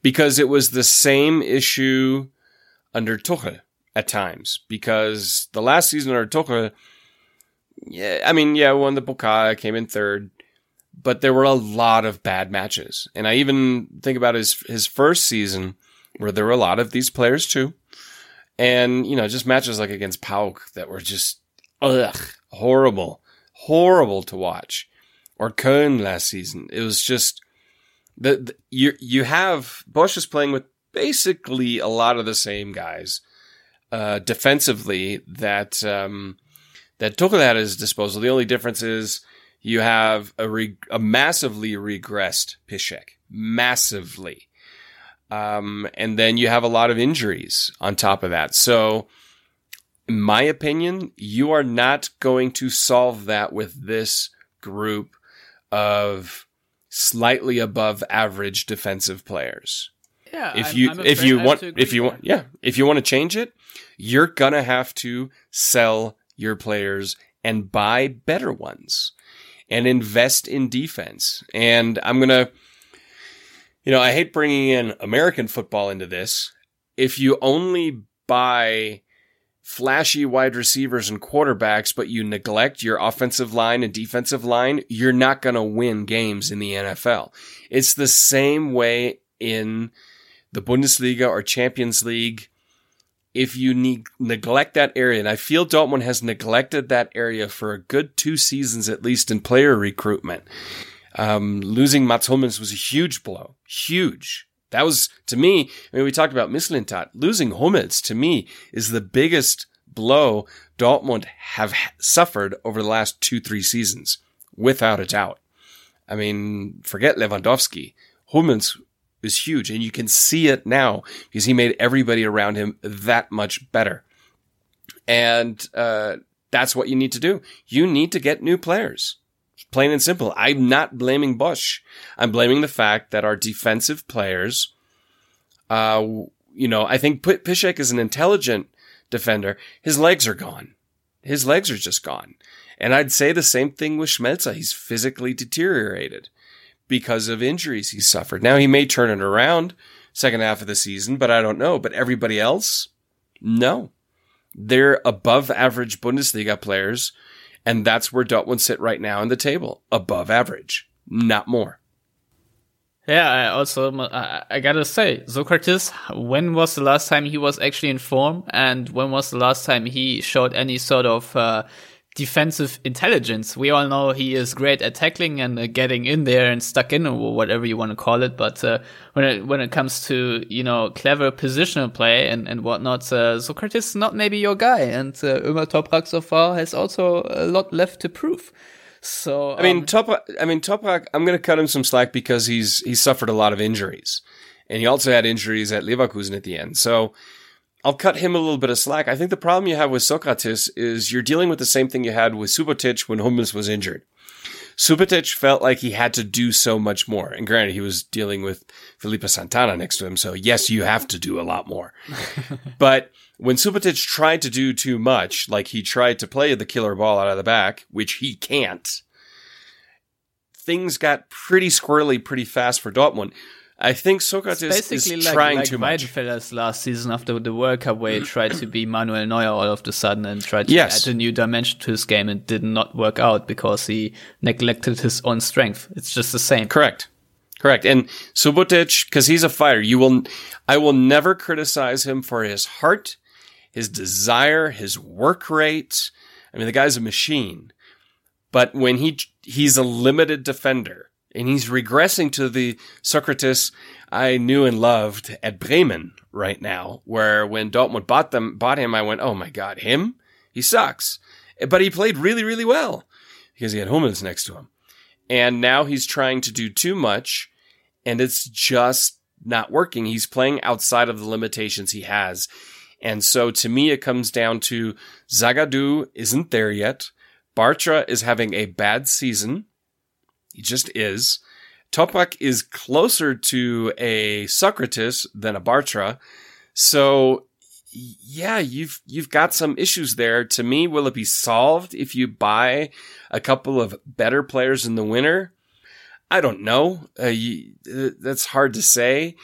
because it was the same issue under Tuchel at times. Because the last season under Tuchel, won the Pokal, came in third, but there were a lot of bad matches. And I even think about his first season, where there were a lot of these players too. And, you know, just matches like against Pauk that were just horrible to watch. Or Köln last season. It was just... You have Bosz is playing with basically a lot of the same guys defensively that Tuchel had at his disposal. The only difference is you have a massively regressed Piszczek, massively, and then you have a lot of injuries on top of that. So, in my opinion, you are not going to solve that with this group of slightly above average defensive players. Yeah, if you want to change it, you're gonna have to sell your players and buy better ones and invest in defense. And I'm gonna, I hate bringing in American football into this. If you only buy flashy wide receivers and quarterbacks, but you neglect your offensive line and defensive line, you're not going to win games in the NFL. It's the same way in the Bundesliga or Champions League. If you neglect that area, and I feel Dortmund has neglected that area for a good two seasons, at least in player recruitment. Losing Mats Hummels was a huge blow. Huge. That was, to me, we talked about Mislintat. Losing Hummels, to me, is the biggest blow Dortmund have suffered over the last 2-3 seasons, without a doubt. I mean, forget Lewandowski. Hummels is huge, and you can see it now because he made everybody around him that much better. And that's what you need to do. You need to get new players. Plain and simple. I'm not blaming Bosz. I'm blaming the fact that our defensive players, I think Piszczek is an intelligent defender. His legs are gone. His legs are just gone. And I'd say the same thing with Schmelzer. He's physically deteriorated because of injuries he's suffered. Now, he may turn it around second half of the season, but I don't know. But everybody else, no. They're above average Bundesliga players. And that's where Dortmund sit right now in the table, above average, not more. Yeah, I gotta say, Sokratis, when was the last time he was actually in form? And when was the last time he showed any sort of defensive intelligence. We all know he is great at tackling and getting in there and stuck in, or whatever you want to call it. But when it comes to, you know, clever positional play and whatnot, Sokratis is not maybe your guy. And Ömer Toprak so far has also a lot left to prove. So Toprak, I'm going to cut him some slack because he's suffered a lot of injuries, and he also had injuries at Leverkusen at the end. So I'll cut him a little bit of slack. I think the problem you have with Sokratis is you're dealing with the same thing you had with Subotic when Hummels was injured. Subotic felt like he had to do so much more. And granted, he was dealing with Felipe Santana next to him. So yes, you have to do a lot more. But when Subotic tried to do too much, like he tried to play the killer ball out of the back, which he can't, things got pretty squirrely pretty fast for Dortmund. I think Sokratis is trying too much. Basically like Weidenfeller's last season after the World Cup, where he tried to be Manuel Neuer all of a sudden and tried to add a new dimension to his game, and did not work out because he neglected his own strength. It's just the same. Correct. And Subotic, because he's a fighter, I will never criticize him for his heart, his desire, his work rate. I mean, the guy's a machine. But when he's a limited defender, and he's regressing to the Sokratis I knew and loved at Bremen right now, where when Dortmund bought him, I went, oh my God, him? He sucks. But he played really, really well because he had Hummels next to him. And now he's trying to do too much, and it's just not working. He's playing outside of the limitations he has. And so to me, it comes down to Zagadou isn't there yet. Bartra is having a bad season. He just is. Toprak is closer to a Sokratis than a Bartra. So, yeah, you've got some issues there. To me, will it be solved if you buy a couple of better players in the winter? I don't know. That's hard to say.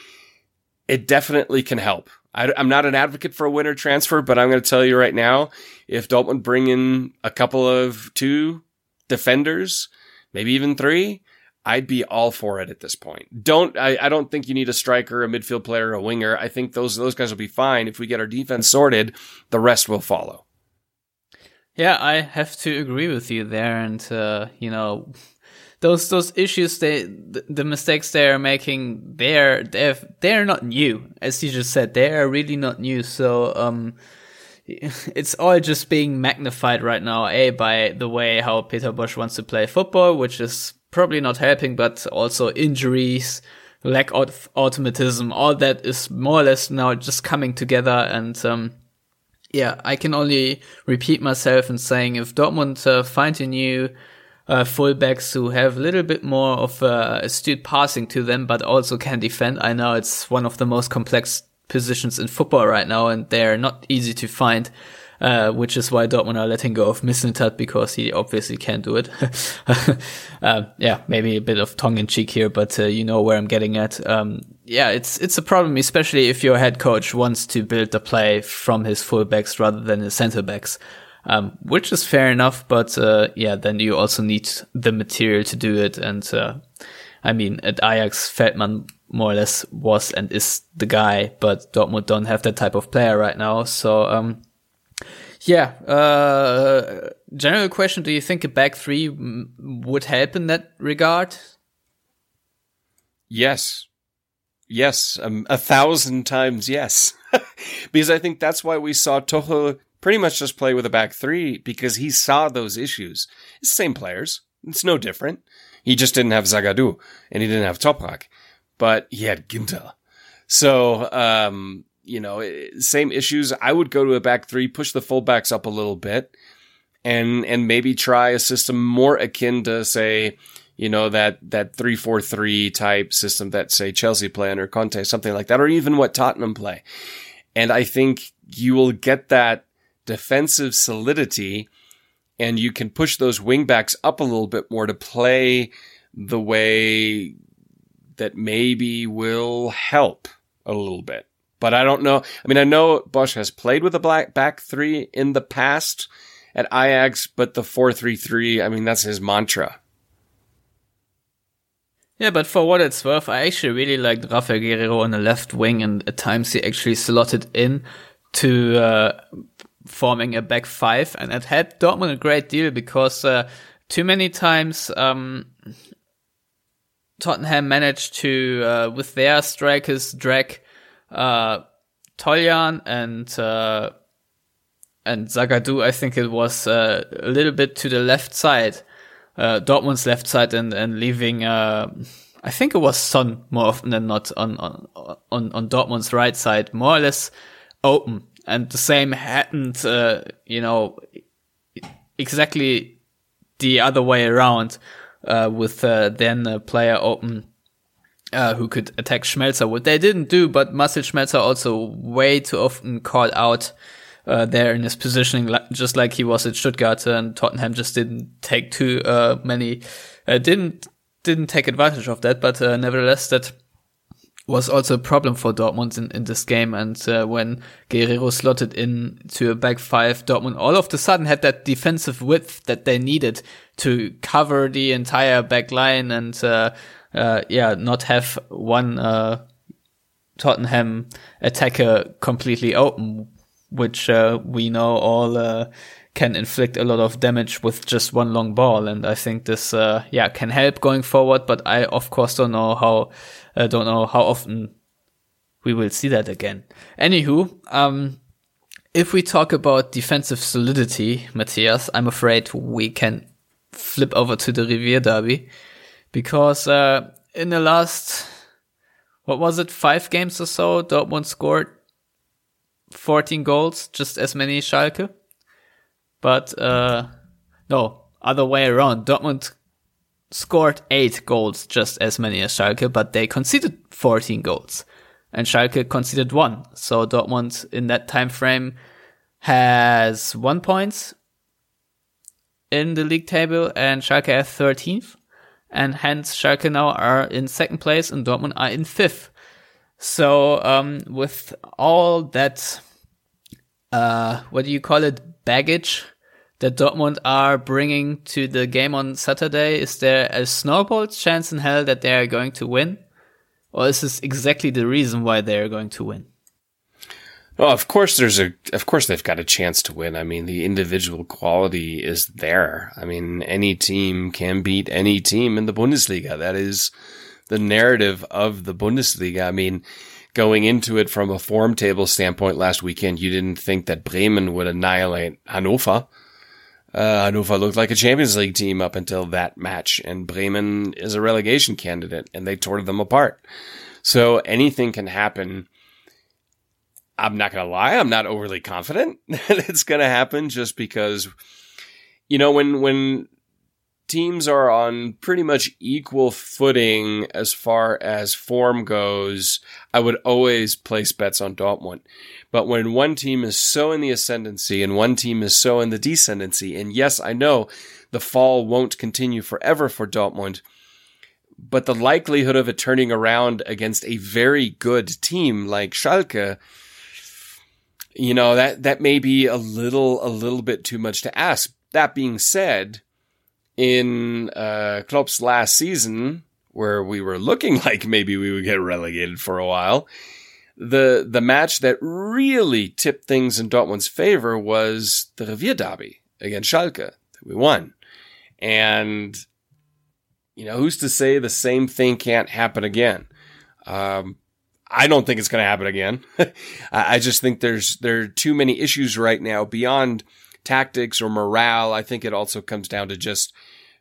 It definitely can help. I'm not an advocate for a winter transfer, but I'm going to tell you right now, if Dortmund bring in a couple of two defenders, maybe even three, I'd be all for it at this point. I don't think you need a striker, a midfield player, a winger. I think those guys will be fine. If we get our defense sorted, the rest will follow. Yeah, I have to agree with you there. And, those issues, the mistakes they are making, they're not new. As you just said, they are really not new. So, it's all just being magnified right now, by the way how Peter Bosz wants to play football, which is probably not helping, but also injuries, lack of automatism, all that is more or less now just coming together. And I can only repeat myself in saying if Dortmund find a new fullbacks who have a little bit more of astute passing to them, but also can defend. I know it's one of the most complex positions in football right now, and they're not easy to find, which is why Dortmund are letting go of Mislintat, because he obviously can't do it. Maybe a bit of tongue-in-cheek here, but you know where I'm getting at. It's a problem, especially if your head coach wants to build the play from his fullbacks rather than his centre-backs, which is fair enough, but then you also need the material to do it, and at Ajax, Feldman more or less was and is the guy, but Dortmund don't have that type of player right now. So, general question, do you think a back three would help in that regard? Yes, 1,000 times yes. Because I think that's why we saw Tuchel pretty much just play with a back three, because he saw those issues. It's the same players. It's no different. He just didn't have Zagadou, and he didn't have Toprak, but he had Ginter. So, same issues. I would go to a back three, push the fullbacks up a little bit, and maybe try a system more akin to, say, that 3-4-3 type system that, say, Chelsea play under Conte, something like that, or even what Tottenham play. And I think you will get that defensive solidity, and you can push those wingbacks up a little bit more to play the way that maybe will help a little bit. But I don't know. I mean, I know Bosz has played with a back three in the past at Ajax, but the 4-3-3, I mean, that's his mantra. Yeah, but for what it's worth, I actually really liked Rafael Guerreiro on the left wing, and at times he actually slotted in to forming a back five, and it helped Dortmund a great deal because too many times Tottenham managed to, with their strikers, drag Toljan and Zagadou, I think it was, a little bit to the left side, Dortmund's left side, and leaving, I think it was Son more often than not on Dortmund's right side, more or less open. And the same happened, exactly the other way around, with then a player open who could attack Schmelzer, what they didn't do, but Marcel Schmelzer also way too often called out there in his positioning, just like he was at Stuttgart, and Tottenham just didn't take too many, didn't take advantage of that, but nevertheless that was also a problem for Dortmund in this game, and when Guerrero slotted in to a back five, Dortmund all of a sudden had that defensive width that they needed to cover the entire back line and not have one Tottenham attacker completely open, which we know all can inflict a lot of damage with just one long ball. And I think this can help going forward, but I of course don't know how often we will see that again. Anywho, if we talk about defensive solidity, Matthias, I'm afraid we can flip over to the Revier Derby, because in the last, 5 games or so, Dortmund scored 14 goals, just as many as Schalke. But no, other way around. Dortmund scored 8 goals, just as many as Schalke, but they conceded 14 goals, and Schalke conceded 1. So Dortmund in that time frame has 1 point in the league table, and Schalke has 13th, and hence Schalke now are in 2nd place, and Dortmund are in 5th. So with all that, baggage that Dortmund are bringing to the game on Saturday, is there a snowball's chance in hell that they are going to win? Or is this exactly the reason why they are going to win? Well, of course they've got a chance to win. I mean, the individual quality is there. I mean, any team can beat any team in the Bundesliga. That is the narrative of the Bundesliga. I mean, going into it from a form table standpoint last weekend, you didn't think that Bremen would annihilate Hannover. Hannover looked like a Champions League team up until that match, and Bremen is a relegation candidate, and they tore them apart. So anything can happen. I'm not going to lie, I'm not overly confident that it's going to happen, just because, you know, when teams are on pretty much equal footing as far as form goes, I would always place bets on Dortmund. But when one team is so in the ascendancy and one team is so in the descendancy, and yes, I know the fall won't continue forever for Dortmund, but the likelihood of it turning around against a very good team like Schalke, you know, that may be a little bit too much to ask. That being said, in Klopp's last season, where we were looking like maybe we would get relegated for a while, the match that really tipped things in Dortmund's favor was the Revier Derby against Schalke that we won. And, you know, who's to say the same thing can't happen again? I don't think it's going to happen again. I just think there are too many issues right now beyond tactics or morale. I think it also comes down to just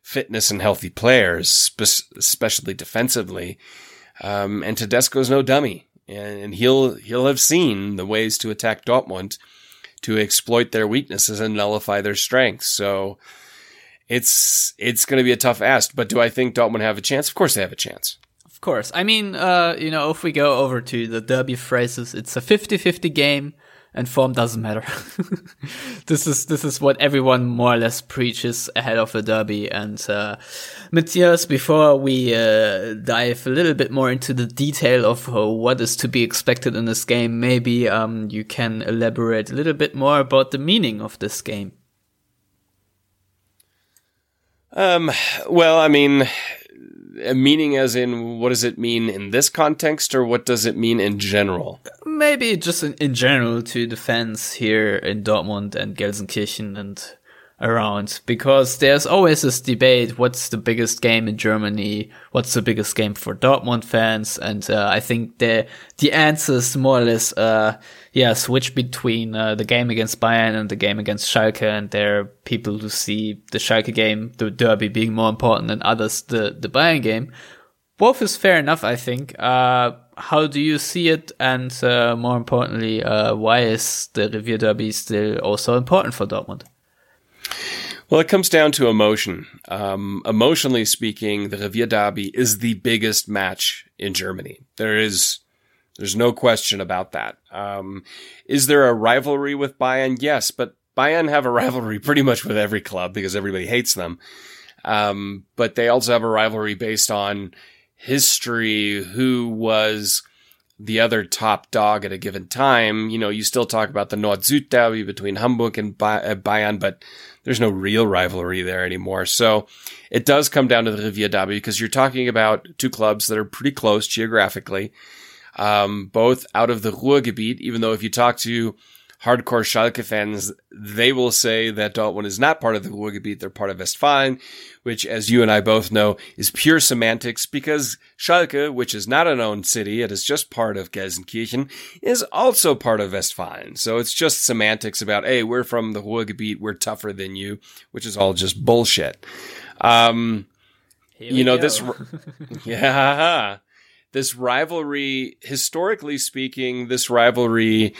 fitness and healthy players, especially defensively. And Tedesco's no dummy, and he'll have seen the ways to attack Dortmund, to exploit their weaknesses and nullify their strengths. So it's going to be a tough ask. But do I think Dortmund have a chance? Of course they have a chance. Of course. I mean, if we go over to the derby phrases, it's a 50-50 game, and form doesn't matter. This is what everyone more or less preaches ahead of the derby. And Matthias, before we dive a little bit more into the detail of what is to be expected in this game, maybe you can elaborate a little bit more about the meaning of this game. Well, I mean, meaning as in what does it mean in this context, or what does it mean in general? Maybe just in general to the fans here in Dortmund and Gelsenkirchen and around, because there's always this debate, what's the biggest game in Germany, what's the biggest game for Dortmund fans, and I think the answer is more or less switch between the game against Bayern and the game against Schalke, and there are people who see the Schalke game, the derby, being more important than others, the Bayern game. Both is fair enough, I think. How do you see it, and more importantly, why is the Revier Derby still also important for Dortmund? Well, it comes down to emotion. Emotionally speaking, the Revier Derby is the biggest match in Germany. There's no question about that. Is there a rivalry with Bayern? Yes, but Bayern have a rivalry pretty much with every club because everybody hates them. But they also have a rivalry based on history, who was the other top dog at a given time. You know, you still talk about the Nord-Süd derby between Hamburg and Bayern, but there's no real rivalry there anymore. So it does come down to the Revier Derby because you're talking about two clubs that are pretty close geographically, both out of the Ruhrgebiet, even though if you talk to hardcore Schalke fans, they will say that Dortmund is not part of the Ruhrgebiet, they're part of Westfalen, which, as you and I both know, is pure semantics because Schalke, which is not an own city, it is just part of Gelsenkirchen, is also part of Westfalen. So it's just semantics about, hey, we're from the Ruhrgebiet, we're tougher than you, which is all just bullshit. This rivalry, historically speaking, this rivalry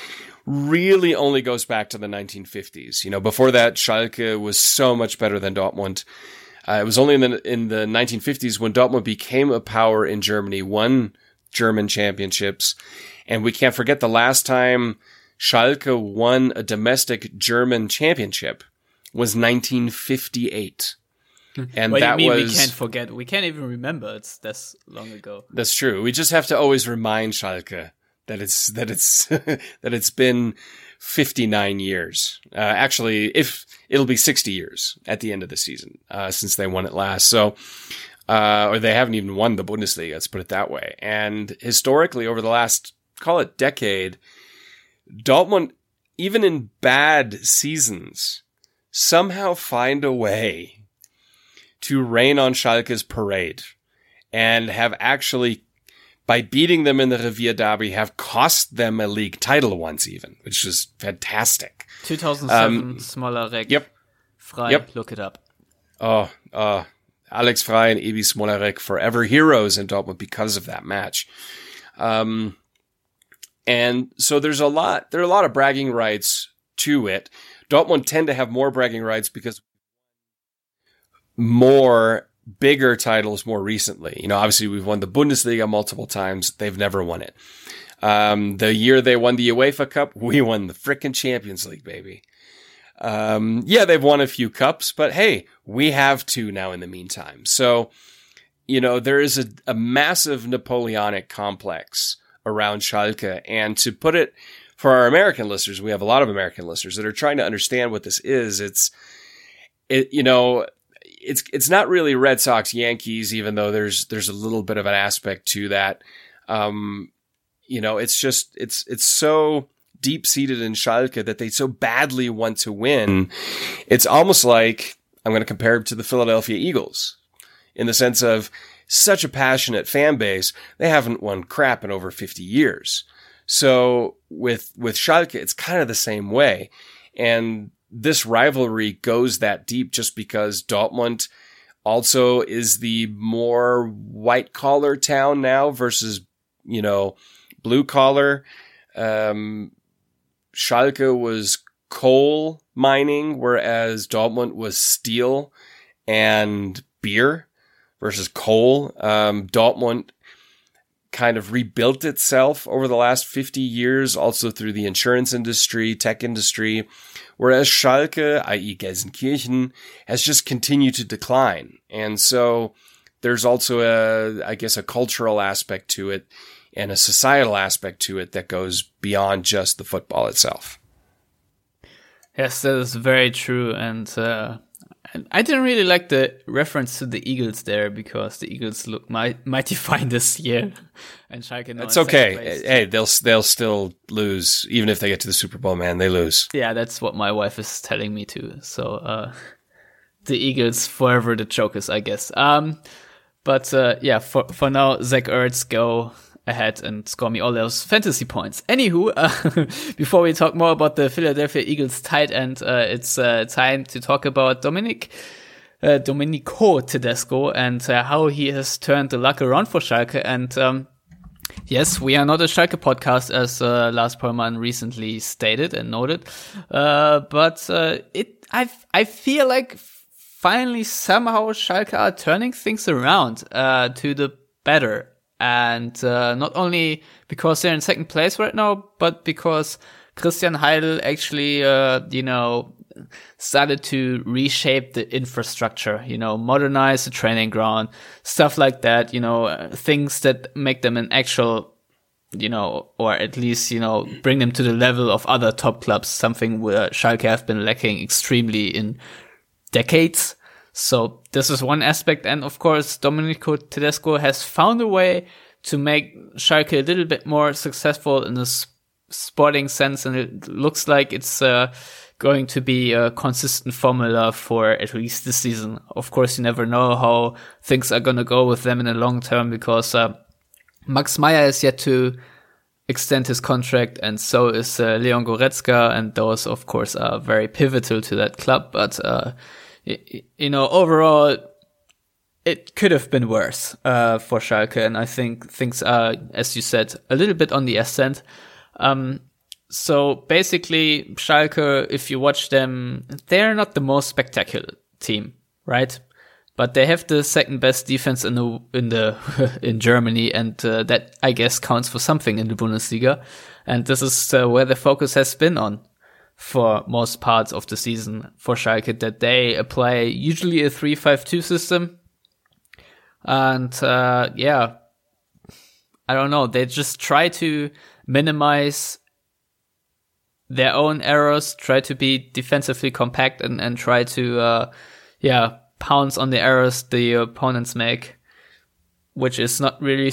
really only goes back to the 1950s. You know, before that, Schalke was so much better than Dortmund. It was only in the 1950s when Dortmund became a power in Germany, won German championships. And we can't forget the last time Schalke won a domestic German championship was 1958. And what that do you mean we can't forget? We can't even remember. It's this long ago. That's true. We just have to always remind Schalke that it's that it's been 59 years. Actually, if it'll be 60 years at the end of the season since they won it last. So, or they haven't even won the Bundesliga. Let's put it that way. And historically, over the last, call it decade, Dortmund, even in bad seasons, somehow find a way to rain on Schalke's parade and have actually, by beating them in the Revier Derby, have cost them a league title once even, which is fantastic. 2007, Smolarek. Yep. Frey, yep. Look it up. Oh, Alex Frey and Ebi Smolarek, forever heroes in Dortmund because of that match. And so there are a lot of bragging rights to it. Dortmund tend to have more bragging rights because more bigger titles more recently. You know, obviously we've won the Bundesliga multiple times. They've never won it. The year they won the UEFA Cup, we won the frickin' Champions League, baby. They've won a few cups, but hey, we have two now in the meantime. So, you know, there is a massive Napoleonic complex around Schalke. And to put it for our American listeners, we have a lot of American listeners that are trying to understand what this is. It's not really Red Sox Yankees, even though there's a little bit of an aspect to that. It's so deep seated in Schalke that they so badly want to win. It's almost like, I'm going to compare it to the Philadelphia Eagles in the sense of such a passionate fan base. They haven't won crap in over 50 years. So with Schalke, it's kind of the same way. And this rivalry goes that deep just because Dortmund also is the more white collar town now versus, you know, blue collar. Schalke was coal mining, whereas Dortmund was steel and beer versus coal. Dortmund kind of rebuilt itself over the last 50 years, also through the insurance industry, tech industry, whereas Schalke, i.e. Gelsenkirchen, has just continued to decline. And so there's also a cultural aspect to it and a societal aspect to it that goes beyond just the football itself. Yes, that is very true. And I didn't really like the reference to the Eagles there, because the Eagles look mighty fine this year, and Schalke. That's okay. Hey, they'll still lose even if they get to the Super Bowl. Man, they lose. Yeah, that's what my wife is telling me too. So the Eagles forever the chokers, I guess. But yeah, for now, Zach Ertz, go ahead and score me all those fantasy points. Anywho, before we talk more about the Philadelphia Eagles tight end, it's time to talk about Domenico Tedesco and how he has turned the luck around for Schalke. And yes, we are not a Schalke podcast, as Lars Pollmann recently stated and noted. But I feel like finally somehow Schalke are turning things around to the better. And not only because they're in second place right now, but because Christian Heidel actually, started to reshape the infrastructure, modernize the training ground, stuff like that, things that make them an actual, or at least, bring them to the level of other top clubs, something where Schalke have been lacking extremely in decades. So this is one aspect. And of course, Domenico Tedesco has found a way to make Schalke a little bit more successful in a sporting sense. And it looks like it's going to be a consistent formula for at least this season. Of course, you never know how things are going to go with them in the long term, because Max Meyer is yet to extend his contract, and so is Leon Goretzka. And those, of course, are very pivotal to that club. But overall, it could have been worse for Schalke, and I think things are, as you said, a little bit on the ascent. So basically, Schalke, if you watch them, they're not the most spectacular team, right? But they have the second best defense in Germany, and that, I guess, counts for something in the Bundesliga. And this is where the focus has been on for most parts of the season for Schalke, that they apply usually a 3-5-2 system. And I don't know, they just try to minimize their own errors, try to be defensively compact, and try to pounce on the errors the opponents make, which is not really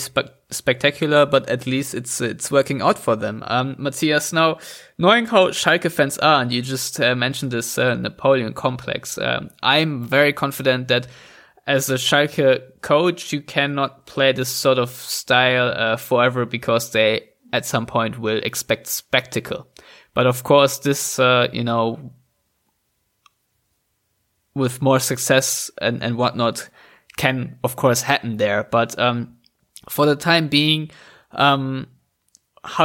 spectacular, but at least it's working out for them. Matthias, now, knowing how Schalke fans are, and you just mentioned this Napoleon complex, I'm very confident that as a Schalke coach, you cannot play this sort of style forever, because they at some point will expect spectacle. But of course, this, with more success and whatnot, can of course happen there. But for the time being, how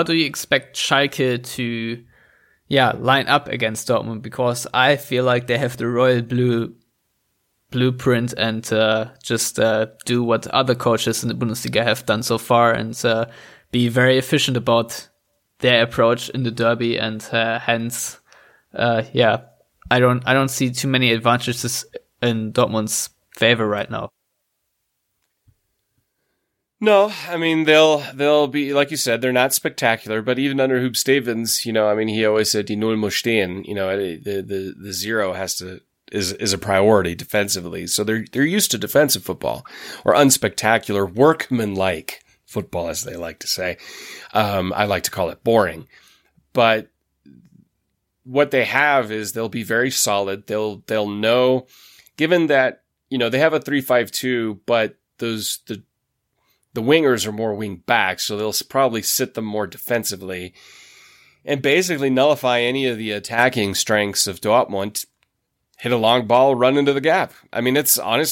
do you expect Schalke to line up against Dortmund? Because I feel like they have the royal blue blueprint, and just do what other coaches in the Bundesliga have done so far, and be very efficient about their approach in the derby. And hence, I don't see too many advantages in Dortmund's favor right now. No, I mean, they'll be, like you said, they're not spectacular, but even under Huub Stevens, he always said, die Null muss stehen, the zero is a priority defensively. So they're used to defensive football, or unspectacular, workmanlike football, as they like to say. I like to call it boring, but what they have is they'll be very solid. They'll know, given that, they have a 3-5-2, but the wingers are more wing back, so they'll probably sit them more defensively and basically nullify any of the attacking strengths of Dortmund. Hit a long ball, run into the gap. I mean, it's going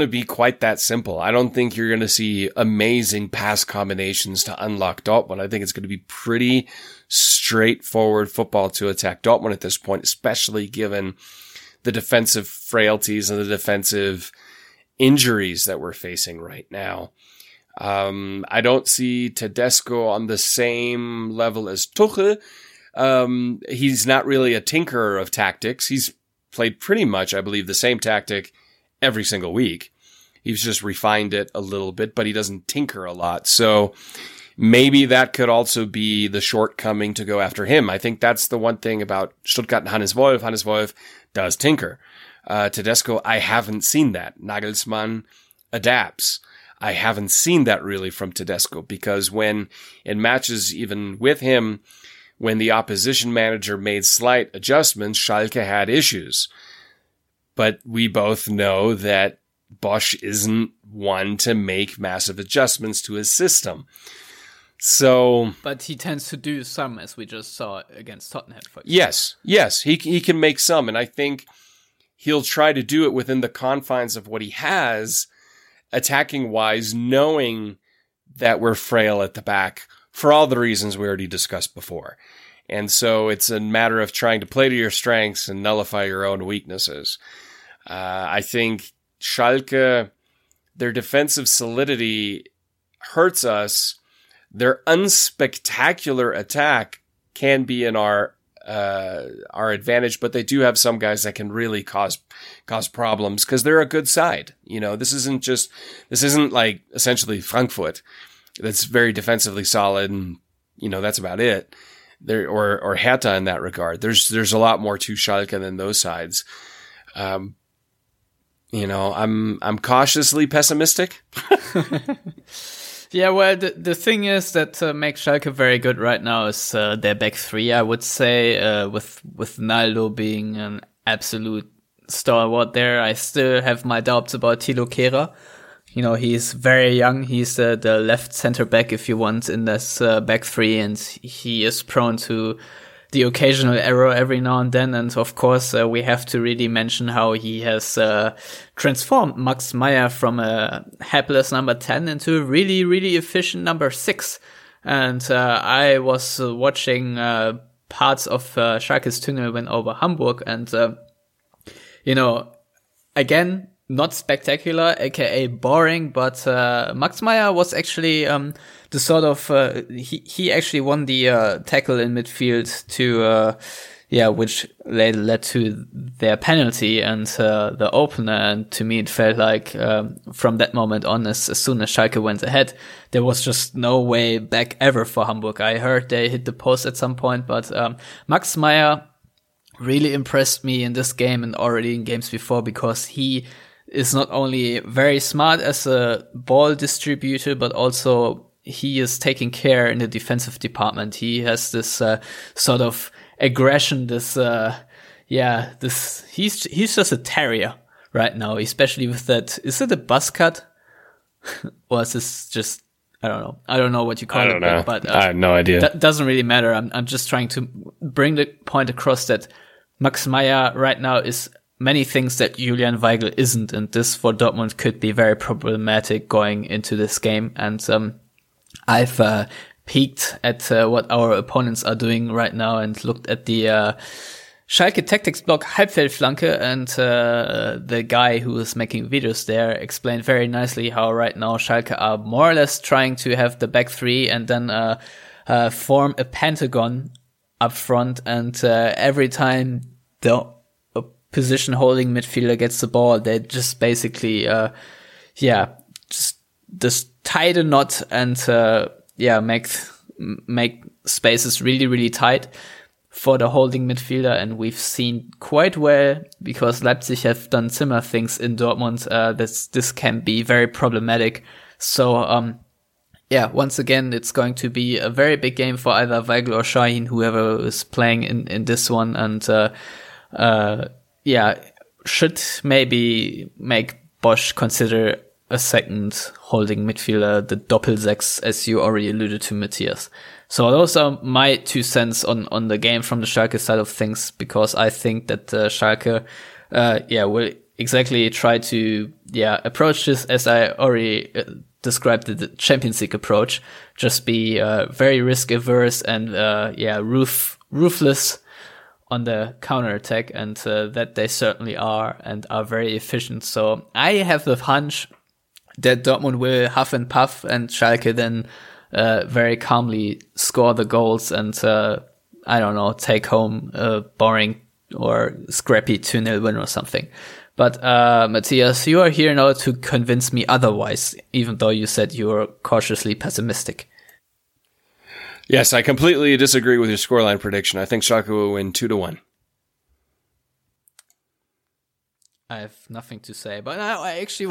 to be quite that simple. I don't think you're going to see amazing pass combinations to unlock Dortmund. I think it's going to be pretty straightforward football to attack Dortmund at this point, especially given the defensive frailties and the defensive injuries that we're facing right now. I don't see Tedesco on the same level as Tuchel. He's not really a tinkerer of tactics. He's played pretty much, I believe, the same tactic every single week. He's just refined it a little bit, but he doesn't tinker a lot. So maybe that could also be the shortcoming to go after him. I think that's the one thing about Stuttgart and Hannes Wolf. Hannes Wolf does tinker. Tedesco, I haven't seen that. Nagelsmann adapts. I haven't seen that really from Tedesco, because when in matches, even with him, when the opposition manager made slight adjustments, Schalke had issues. But we both know that Bosz isn't one to make massive adjustments to his system. So, but he tends to do some, as we just saw against Tottenham. For example. Yes, he can make some, and I think he'll try to do it within the confines of what he has, attacking wise, knowing that we're frail at the back for all the reasons we already discussed before. And so it's a matter of trying to play to your strengths and nullify your own weaknesses. I think Schalke, their defensive solidity hurts us. Their unspectacular attack can be in our advantage, but they do have some guys that can really cause problems because they're a good side. You know, this isn't like essentially Frankfurt that's very defensively solid, and you know that's about it. There or Hertha in that regard. There's a lot more to Schalke than those sides. You know, I'm cautiously pessimistic. Yeah, well, the thing is that makes Schalke very good right now is their back three, I would say, with Naldo being an absolute stalwart there. I still have my doubts about Thilo Kehrer. You know, he's very young. He's the left center back, if you want, in this back three, and he is prone to the occasional error every now and then. And of course, we have to really mention how he has transformed Max Meyer from a hapless number 10 into a really, really efficient number 6. And I was watching parts of Schalke's Tunnel when over Hamburg. And, you know, again, not spectacular, aka boring, but Max Meyer was actually the sort of he actually won the tackle in midfield to which led to their penalty and the opener. And to me, it felt like from that moment on, as soon as Schalke went ahead, there was just no way back ever for Hamburg. I heard they hit the post at some point, but Max Meyer really impressed me in this game and already in games before, because he is not only very smart as a ball distributor, but also he is taking care in the defensive department. He has this sort of aggression, he's just a terrier right now, especially with that. Is it a buzz cut? Or is this just, I don't know. I don't know what you call it, but I have no idea. That doesn't really matter. I'm just trying to bring the point across that Max Meyer right now is many things that Julian Weigl isn't, and this for Dortmund could be very problematic going into this game. And I've peeked at what our opponents are doing right now and looked at the Schalke tactics blog Halbfeldflanke, and the guy who is making videos there explained very nicely how right now Schalke are more or less trying to have the back three and then form a pentagon up front, and every time the position holding midfielder gets the ball, they just basically, just tie the knot and, make spaces really, really tight for the holding midfielder. And we've seen quite well, because Leipzig have done similar things in Dortmund. This can be very problematic. So, once again, it's going to be a very big game for either Weigl or Şahin, whoever is playing in this one. And, should maybe make Bosz consider a second holding midfielder, the Doppelsechs, as you already alluded to, Matthias. So those are my 2 cents on the game from the Schalke side of things, because I think that Schalke, will exactly try to, approach this as I already described the Champions League approach, just be very risk averse and ruthless on the counterattack, and that they certainly are and are very efficient. So I have the hunch that Dortmund will huff and puff and Schalke then very calmly score the goals and, take home a boring or scrappy 2-0 win or something. But Matthias, you are here now to convince me otherwise, even though you said you were cautiously pessimistic. Yes, I completely disagree with your scoreline prediction. I think Schalke will win 2-1. I have nothing to say, but I actually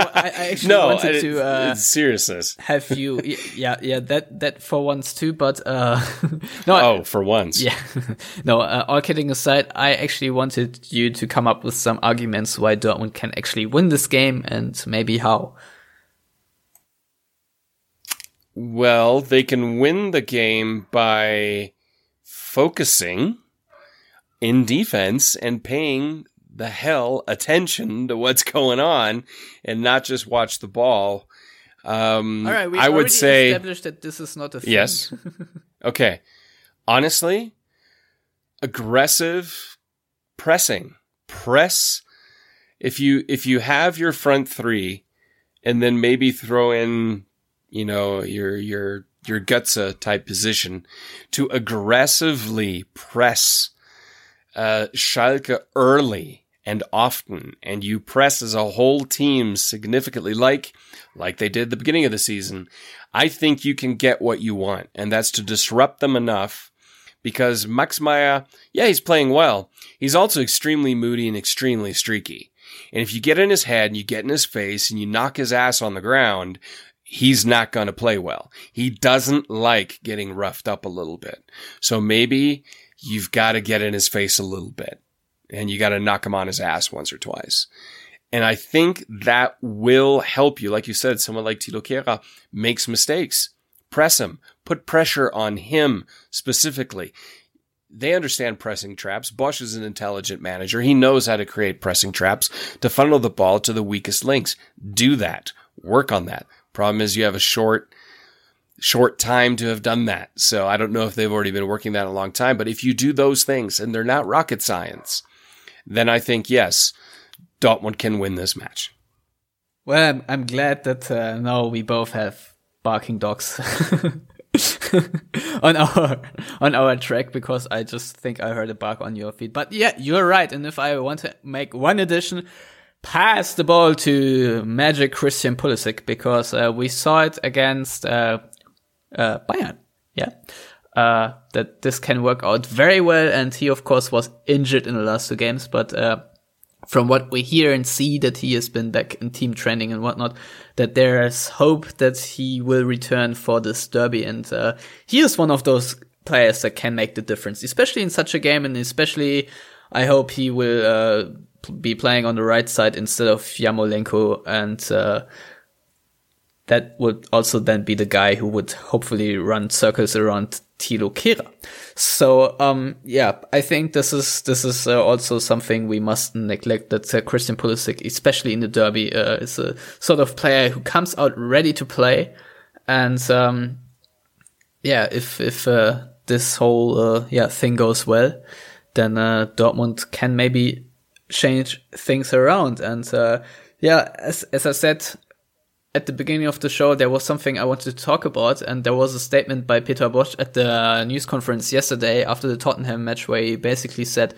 no, wanted to seriousness. Have you? Yeah, that for once too, but no. Oh, for once. Yeah, no. All kidding aside, I actually wanted you to come up with some arguments why Dortmund can actually win this game and maybe how. Well, they can win the game by focusing in defense and paying the hell attention to what's going on and not just watch the ball. All right, I would say established that this is not a thing. Yes. Okay. Honestly, aggressive pressing. Press. If you have your front three and then maybe throw in, you know, your Götze type position to aggressively press Schalke early and often, and you press as a whole team significantly, like they did at the beginning of the season, I think you can get what you want, and that's to disrupt them enough, because Max Meyer, yeah, he's playing well. He's also extremely moody and extremely streaky. And if you get in his head and you get in his face and you knock his ass on the ground, he's not going to play well. He doesn't like getting roughed up a little bit. So maybe you've got to get in his face a little bit and you got to knock him on his ass once or twice. And I think that will help you. Like you said, someone like Tilo Kehrer makes mistakes. Press him. Put pressure on him specifically. They understand pressing traps. Bosz is an intelligent manager. He knows how to create pressing traps to funnel the ball to the weakest links. Do that. Work on that. Problem is you have a short time to have done that. So I don't know if they've already been working that a long time, but if you do those things and they're not rocket science, then I think, yes, Dortmund can win this match. Well, I'm glad that now we both have barking dogs on our track, because I just think I heard a bark on your feet. But yeah, you're right. And if I want to make one addition, pass the ball to Magic Christian Pulisic, because we saw it against Bayern. Yeah. That this can work out very well. And he, of course, was injured in the last two games. But from what we hear and see, that he has been back in team training and whatnot, that there is hope that he will return for this derby. And he is one of those players that can make the difference, especially in such a game. And especially, I hope he will be playing on the right side instead of Yarmolenko, and that would also then be the guy who would hopefully run circles around Tilo Kehrer. So yeah, I think this is also something we mustn't neglect, that Christian Pulisic, especially in the derby, is a sort of player who comes out ready to play. And yeah, if this whole thing goes well, then Dortmund can maybe change things around. And as I said at the beginning of the show, there was something I wanted to talk about, and there was a statement by Peter Bosz at the news conference yesterday after the Tottenham match, where he basically said,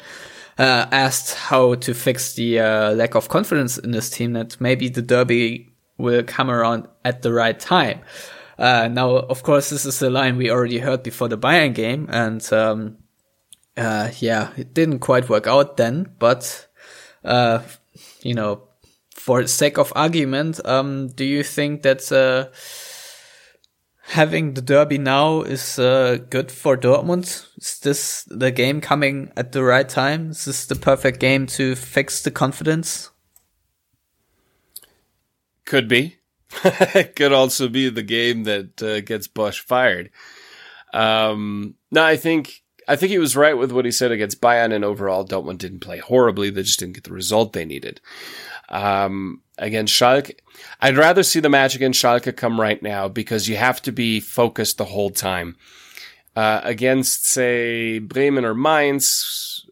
asked how to fix the lack of confidence in this team, that maybe the derby will come around at the right time. Now, of course, this is the line we already heard before the Bayern game, and it didn't quite work out then, but for sake of argument, do you think that having the derby now is good for Dortmund? Is this the game coming at the right time? Is this the perfect game to fix the confidence? Could be. It could also be the game that gets Bosz fired. No, I think he was right with what he said against Bayern, and overall Dortmund didn't play horribly. They just didn't get the result they needed. Against Schalke, I'd rather see the match against Schalke come right now, because you have to be focused the whole time. Against, say, Bremen or Mainz,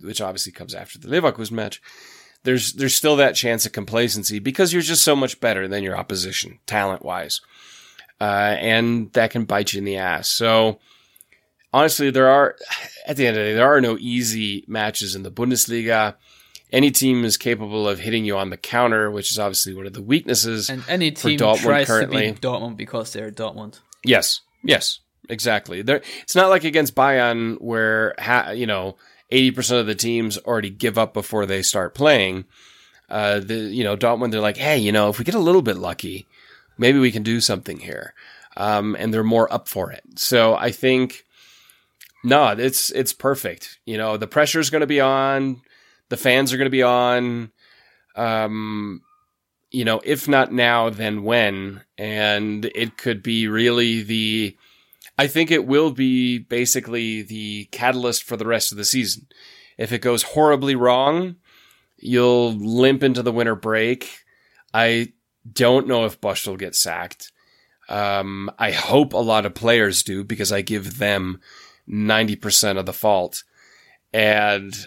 which obviously comes after the Leverkusen match, there's still that chance of complacency, because you're just so much better than your opposition, talent-wise. And that can bite you in the ass. So honestly, at the end of the day, there are no easy matches in the Bundesliga. Any team is capable of hitting you on the counter, which is obviously one of the weaknesses for Dortmund currently. And any team tries to beat Dortmund because they're Dortmund. Yes. Exactly. It's not like against Bayern where, 80% of the teams already give up before they start playing. Dortmund, they're like, hey, if we get a little bit lucky, maybe we can do something here. And they're more up for it. So I think, no, it's perfect. The pressure's going to be on. The fans are going to be on. If not now, then when? And it could be really I think it will be basically the catalyst for the rest of the season. If it goes horribly wrong, you'll limp into the winter break. I don't know if Bosz will get sacked. I hope a lot of players do, because I give them 90% of the fault. But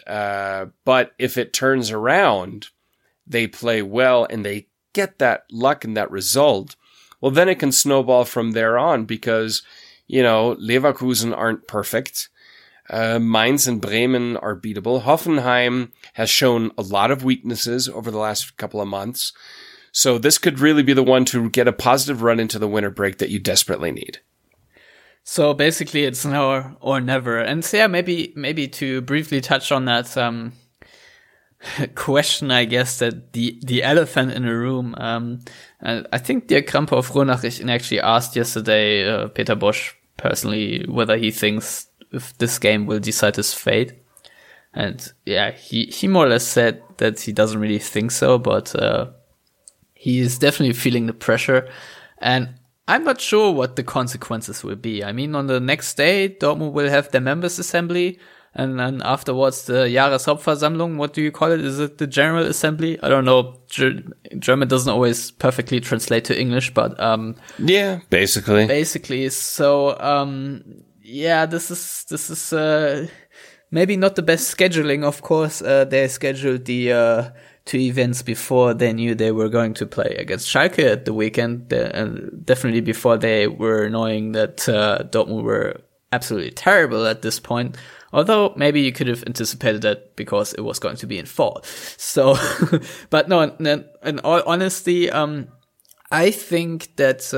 if it turns around, they play well and they get that luck and that result, well, then it can snowball from there on, because Leverkusen aren't perfect. Mainz and Bremen are beatable. Hoffenheim has shown a lot of weaknesses over the last couple of months. So this could really be the one to get a positive run into the winter break that you desperately need. So basically it's now or never. And so, yeah, maybe to briefly touch on that question, I guess, that the elephant in the room, I think Dirk Krampe of Ruhrnachrichten actually asked yesterday Peter Bosz personally whether he thinks if this game will decide his fate. And yeah, he more or less said that he doesn't really think so, but he is definitely feeling the pressure. And I'm not sure what the consequences will be. I mean, on the next day, Dortmund will have their members' assembly, and then afterwards the Jahreshauptversammlung, what do you call it? Is it the General Assembly? I don't know. German doesn't always perfectly translate to English, but yeah, basically. Basically. So yeah, this is maybe not the best scheduling, of course. They scheduled the two events before they knew they were going to play against Schalke at the weekend, and definitely before they were knowing that Dortmund were absolutely terrible at this point. Although maybe you could have anticipated that because it was going to be in fall. So, but no, in all honesty, I think that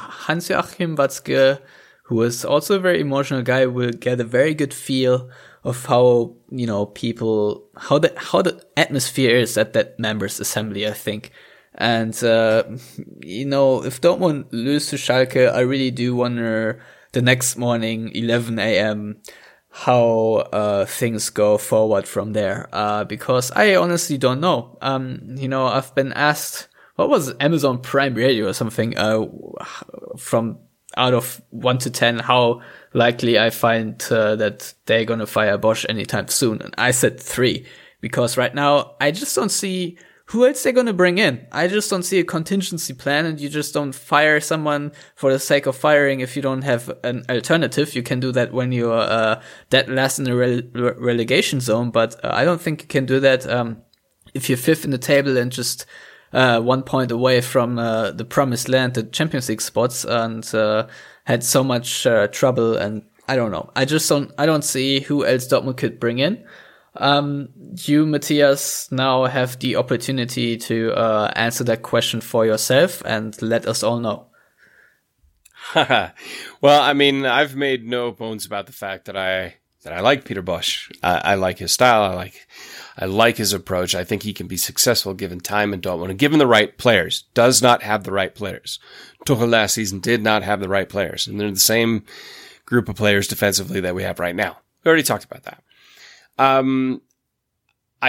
Hans-Joachim Watzke, who is also a very emotional guy, will get a very good feel of how, how the atmosphere is at that members' assembly, I think. And, if Dortmund lose to Schalke, I really do wonder the next morning, 11 a.m., how things go forward from there, because I honestly don't know. I've been asked, what was it, Amazon Prime Radio or something, from out of 1 to 10, how likely I find that they're gonna fire Bosz anytime soon, and I said 3, because right now I just don't see who else they're gonna bring in. I just don't see a contingency plan, and you just don't fire someone for the sake of firing if you don't have an alternative. You can do that when you're that last in the relegation zone, but I don't think you can do that if you're 5th in the table and just 1 point away from the promised land, the Champions League spots, and had so much trouble. And I don't know. I don't see who else Dortmund could bring in. You, Matthias, now have the opportunity to answer that question for yourself and let us all know. Well, I mean, I've made no bones about the fact that I like Peter Bosz. I like his style. I like his approach. I think he can be successful given time in Dortmund and given the right players. Does not have the right players. Tuchel last season did not have the right players, and they're the same group of players defensively that we have right now. We already talked about that. I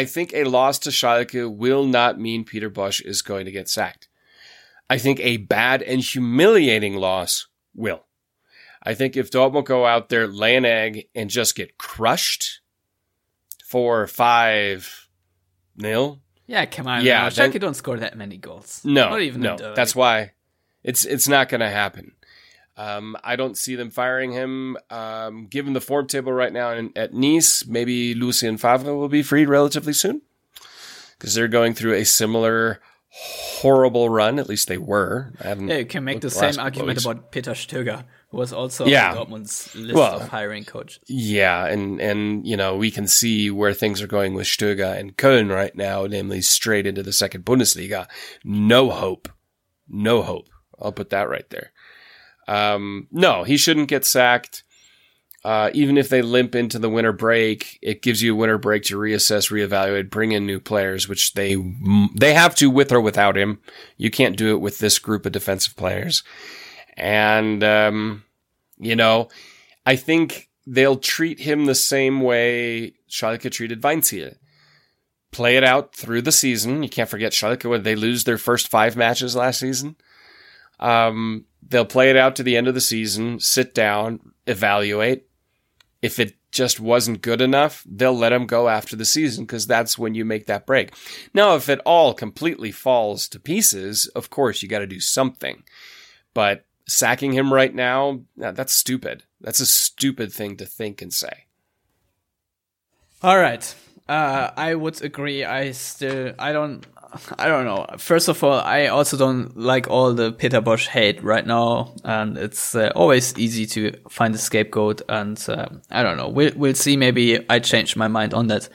think a loss to Schalke will not mean Peter Bosz is going to get sacked. I think a bad and humiliating loss will. I think if Dortmund go out there, lay an egg, and just get crushed 4-5-0. Yeah, come on. Yeah, Schalke don't score that many goals. No, not even that's why it's not going to happen. I don't see them firing him. Given the form table right now at Nice, maybe Lucien Favre will be freed relatively soon, because they're going through a similar horrible run. At least they were. You can make the same argument about Peter Stöger, who was also on Dortmund's list of hiring coaches. Yeah, and we can see where things are going with Stöger and Köln right now, namely straight into the second Bundesliga. No hope. I'll put that right there. No, he shouldn't get sacked. Even if they limp into the winter break, it gives you a winter break to reassess, reevaluate, bring in new players, which they have to with or without him. You can't do it with this group of defensive players. And, you know, I think they'll treat him the same way Schalke treated Weinziel. Play it out through the season. You can't forget Schalke, when they lose their first 5 matches last season. They'll play it out to the end of the season, sit down, evaluate. If it just wasn't good enough, they'll let him go after the season, because that's when you make that break. Now, if it all completely falls to pieces, of course, you got to do something. But sacking him right now, that's stupid. That's a stupid thing to think and say. All right. I would agree. I don't know. First of all, I also don't like all the Peter Bosz hate right now, and it's always easy to find a scapegoat. And I don't know. We'll see. Maybe I change my mind on that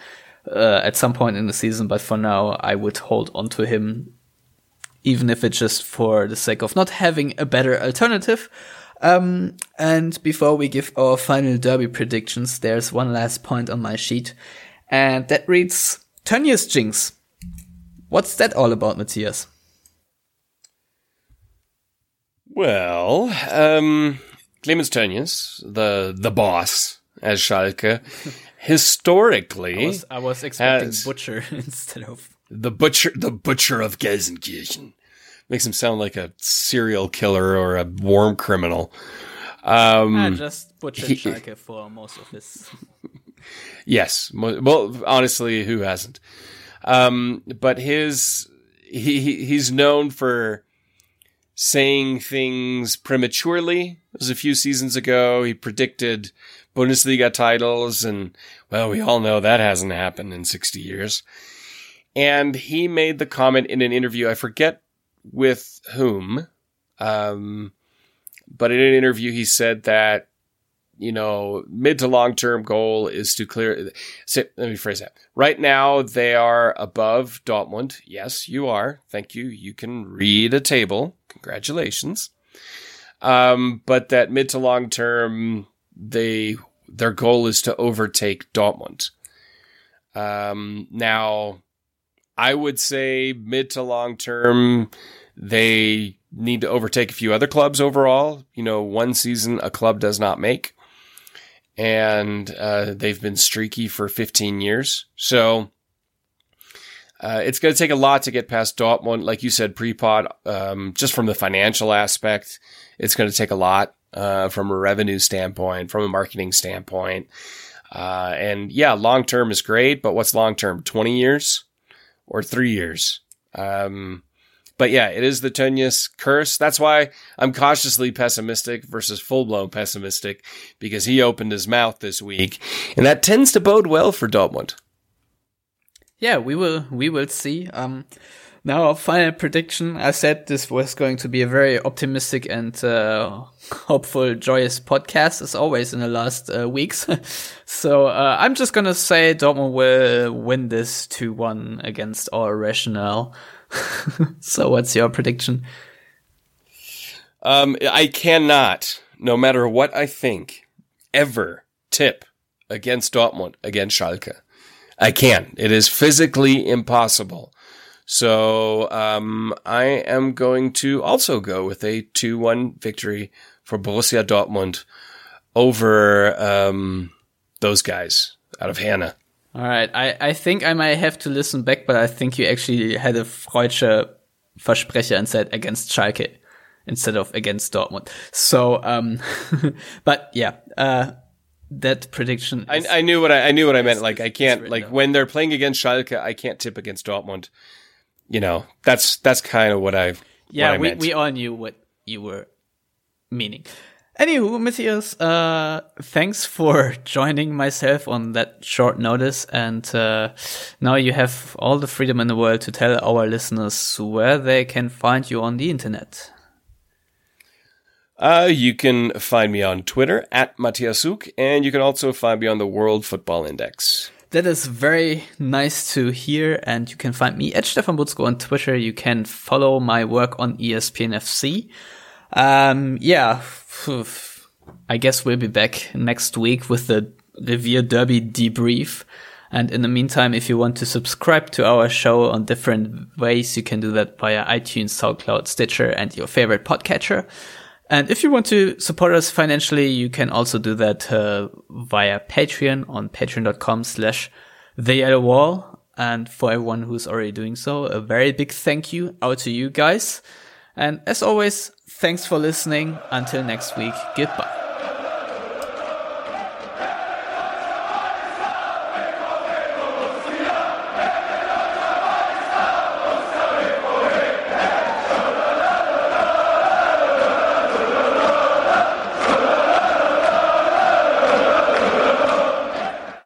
at some point in the season. But for now, I would hold on to him, even if it's just for the sake of not having a better alternative. And before we give our final derby predictions, there's one last point on my sheet, and that reads Tönnies jinx. What's that all about, Matthias? Well, Clemens Tönnies, the boss as Schalke, historically, I was expecting Butcher instead of the butcher of Gelsenkirchen. Makes him sound like a serial killer or a warm criminal. Just Butcher Schalke for most of his. Yes, well, honestly, who hasn't? But he's known for saying things prematurely. It was a few seasons ago. He predicted Bundesliga titles, and well, we all know that hasn't happened in 60 years. And he made the comment in an interview, I forget with whom, but in an interview he said that, you know, mid to long-term goal is to clear. So, let me phrase that. Right now, they are above Dortmund. Yes, you are. Thank you. You can read a table. Congratulations. But that mid to long-term, their goal is to overtake Dortmund. Now, I would say mid to long-term, they need to overtake a few other clubs overall. You know, one season a club does not make. And they've been streaky for 15 years. So it's going to take a lot to get past Dortmund. Like you said, pre-pod, just from the financial aspect, it's going to take a lot from a revenue standpoint, from a marketing standpoint. And yeah, long-term is great, but what's long-term, 20 years or 3 years? But yeah, it is the Tönnies curse. That's why I'm cautiously pessimistic versus full-blown pessimistic, because he opened his mouth this week, and that tends to bode well for Dortmund. Yeah, we will see. Now our final prediction. I said this was going to be a very optimistic and hopeful, joyous podcast, as always in the last weeks. So I'm just gonna say Dortmund will win this 2-1 against our rationale. So what's your prediction? I cannot, no matter what I think, ever tip against Dortmund, against Schalke. I can't. It is physically impossible. So I am going to also go with a 2-1 victory for Borussia Dortmund over those guys out of Hannover. All right, I think I might have to listen back, but I think you actually had a Freudscher Versprecher and said against Schalke instead of against Dortmund. So, but yeah, that prediction. I knew what I meant. Like I can't, like when they're playing against Schalke, I can't tip against Dortmund. You know, that's kind of what I. Yeah, what I meant. We all knew what you were meaning. Anywho, Matthias, thanks for joining myself on that short notice. And now you have all the freedom in the world to tell our listeners where they can find you on the internet. You can find me on Twitter, @MatthiasHug, and you can also find me on the World Football Index. That is very nice to hear. And you can find me @StefanButzko on Twitter. You can follow my work on ESPN FC. Yeah, I guess we'll be back next week with the Revier Derby debrief. And in the meantime, if you want to subscribe to our show on different ways, you can do that via iTunes, SoundCloud, Stitcher, and your favorite podcatcher. And if you want to support us financially, you can also do that via Patreon on patreon.com/theyellowwall. And for everyone who's already doing so, a very big thank you out to you guys. And as always, thanks for listening. Until next week, goodbye.